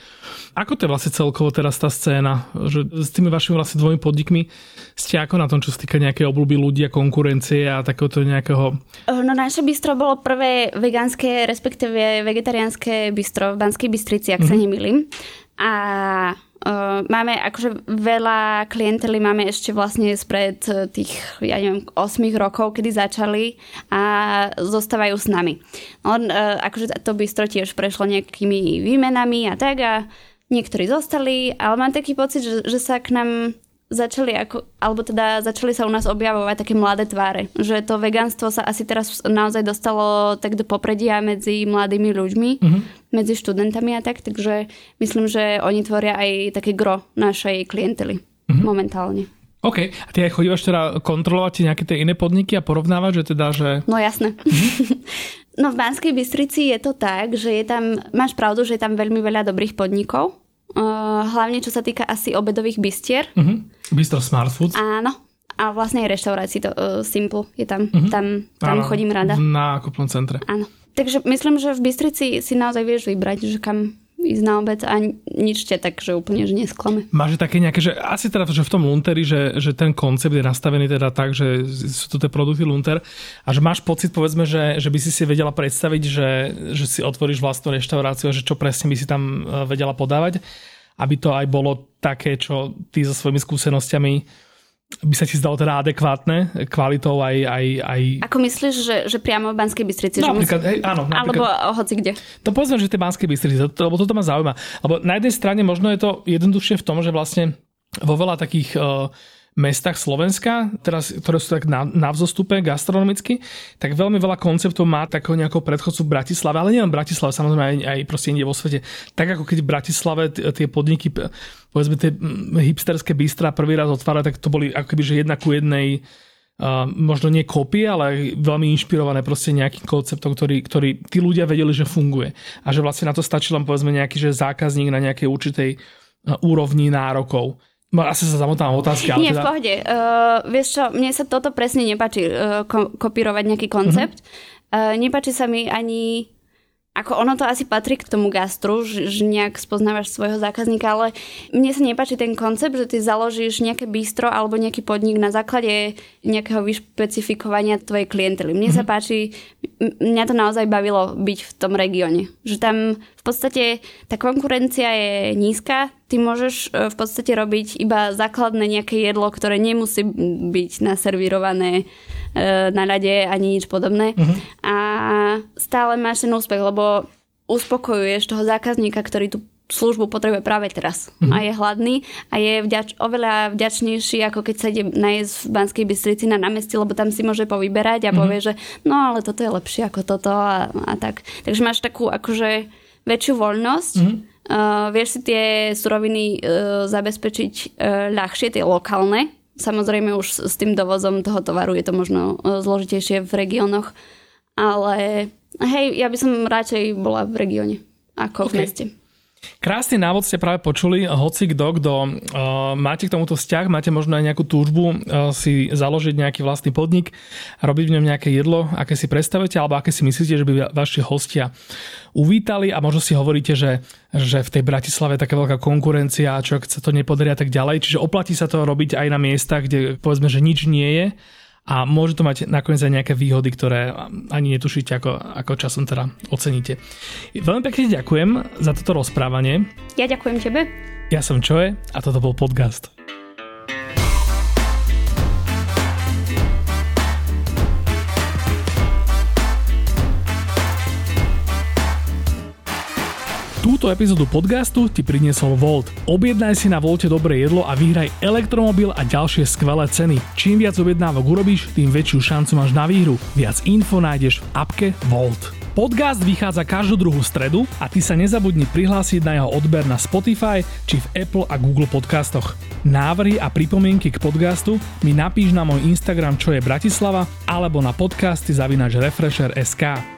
Ako to je vlastne celkovo teraz tá scéna? Že s tými vašimi vlastne dvomi podnikmi ste ako na tom, čo sa týka nejakej obľuby ľudí a konkurencie a takéhoto nejakého? No naše bistro bolo prvé vegánske, respektíve vegetariánske bistro v Banskej Bystrici, ak sa nemýlim. A máme akože veľa klientely, máme ešte vlastne spred tých, ja neviem, 8 rokov, kedy začali a zostávajú s nami. Akože to bistro tiež prešlo nejakými výmenami a tak a niektorí zostali, ale mám taký pocit, že sa k nám začali sa u nás objavovať také mladé tváre. Že to vegánstvo sa asi teraz naozaj dostalo tak do popredia medzi mladými ľuďmi, medzi študentami a tak, takže myslím, že oni tvoria aj také gro našej klientely momentálne. OK. A ty aj chodívaš teda kontrolovať nejaké tie iné podniky a porovnávať, že teda, že... No jasné. No v Banskej Bystrici je to tak, že je tam, máš pravdu, že je tam veľmi veľa dobrých podnikov, hlavne čo sa týka asi obedových bistier. Bistro Smart Foods. Áno. A vlastne aj reštaurácii to Simple je tam. Tam chodím rada. Na kúpnom centre. Áno. Takže myslím, že v Bystrici si naozaj vieš vybrať, že kam ísť na obed a nič ťa tak, že úplne že nesklame. Máš také nejaké, že asi teda že v tom Lunteri, že ten koncept je nastavený teda tak, že sú to tie produkty Lunter a že máš pocit, povedzme, že by si si vedela predstaviť, že si otvoríš vlastnú reštauráciu a že čo presne by si tam vedela podávať, aby to aj bolo také, čo ty so svojimi skúsenostiami by sa ti zdalo teda adekvátne kvalitou aj... Ako myslíš, že priamo v Banskej Bystrici? No, napríklad, alebo hoci kde? To povedzme, že tie Banskej Bystrici, lebo toto ma zaujíma. Lebo na jednej strane možno je to jednoduchšie v tom, že vlastne vo veľa takých mestách Slovenska, teraz, ktoré sú tak na vzostupe gastronomicky, tak veľmi veľa konceptov má takého nejakého predchodcu v Bratislave, ale nielen v Bratislave, samozrejme aj proste inde vo svete. Tak ako keď v Bratislave tie podniky, povedzme tie hipsterské bistrá prvý raz otvára, tak to boli ako keby že jedna ku jednej, možno nie kopie, ale veľmi inšpirované proste nejakým konceptom, ktorý tí ľudia vedeli, že funguje. A že vlastne na to stačí len povedzme nejaký že zákazník na nejakej určitej úrovni nárokov. Asi sa zamotám otázky. Nie, teda... v pohode. Vieš čo, mne sa toto presne nepáči, kopírovať nejaký koncept. Nepáči sa mi ani... Ako ono to asi patrí k tomu gastru, že nejak spoznávaš svojho zákazníka, ale mne sa nepáči ten koncept, že ty založíš nejaké bistro alebo nejaký podnik na základe nejakého vyšpecifikovania tvojej klientely. Mne sa páči, mňa to naozaj bavilo byť v tom regióne. Že tam v podstate tá konkurencia je nízka, ty môžeš v podstate robiť iba základné nejaké jedlo, ktoré nemusí byť naservírované na ľade ani nič podobné. A stále máš ten úspech, lebo uspokojuješ toho zákazníka, ktorý tú službu potrebuje práve teraz. A je hladný a je oveľa vďačnejší, ako keď sa ide najesť v Banskej Bystrici na námestí, lebo tam si môže povyberať a povie, že no ale toto je lepšie ako toto a tak. Takže máš takú akože väčšiu voľnosť. Vieš si tie suroviny zabezpečiť ľahšie, tie lokálne. Samozrejme už s tým dovozom toho tovaru je to možno zložitejšie v regiónoch, ale hej, ja by som radšej bola v regióne ako v meste. Krásny návod ste práve počuli, hoci kto máte k tomuto vzťah, máte možno aj nejakú túžbu si založiť nejaký vlastný podnik, robiť v ňom nejaké jedlo, aké si predstavíte alebo aké si myslíte, že by vaši hostia uvítali a možno si hovoríte, že v tej Bratislave je taká veľká konkurencia, čo ak sa to nepodarí a tak ďalej, čiže oplatí sa to robiť aj na miestach, kde povedzme, že nič nie je. A môže to mať nakoniec aj nejaké výhody, ktoré ani netušíte, ako časom teda oceníte. Veľmi pekne ďakujem za toto rozprávanie. Ja ďakujem tebe. Ja som Čoe a toto bol podcast. Túto epizódu podcastu ti priniesol Volt. Objednaj si na Volte dobré jedlo a vyhraj elektromobil a ďalšie skvelé ceny. Čím viac objednávok urobíš, tým väčšiu šancu máš na výhru. Viac info nájdeš v appke Volt. Podcast vychádza každú druhú stredu a ty sa nezabudni prihlásiť na jeho odber na Spotify či v Apple a Google podcastoch. Návrhy a pripomienky k podcastu mi napíš na môj Instagram, čo je Bratislava, alebo na podcasty @refresher.sk.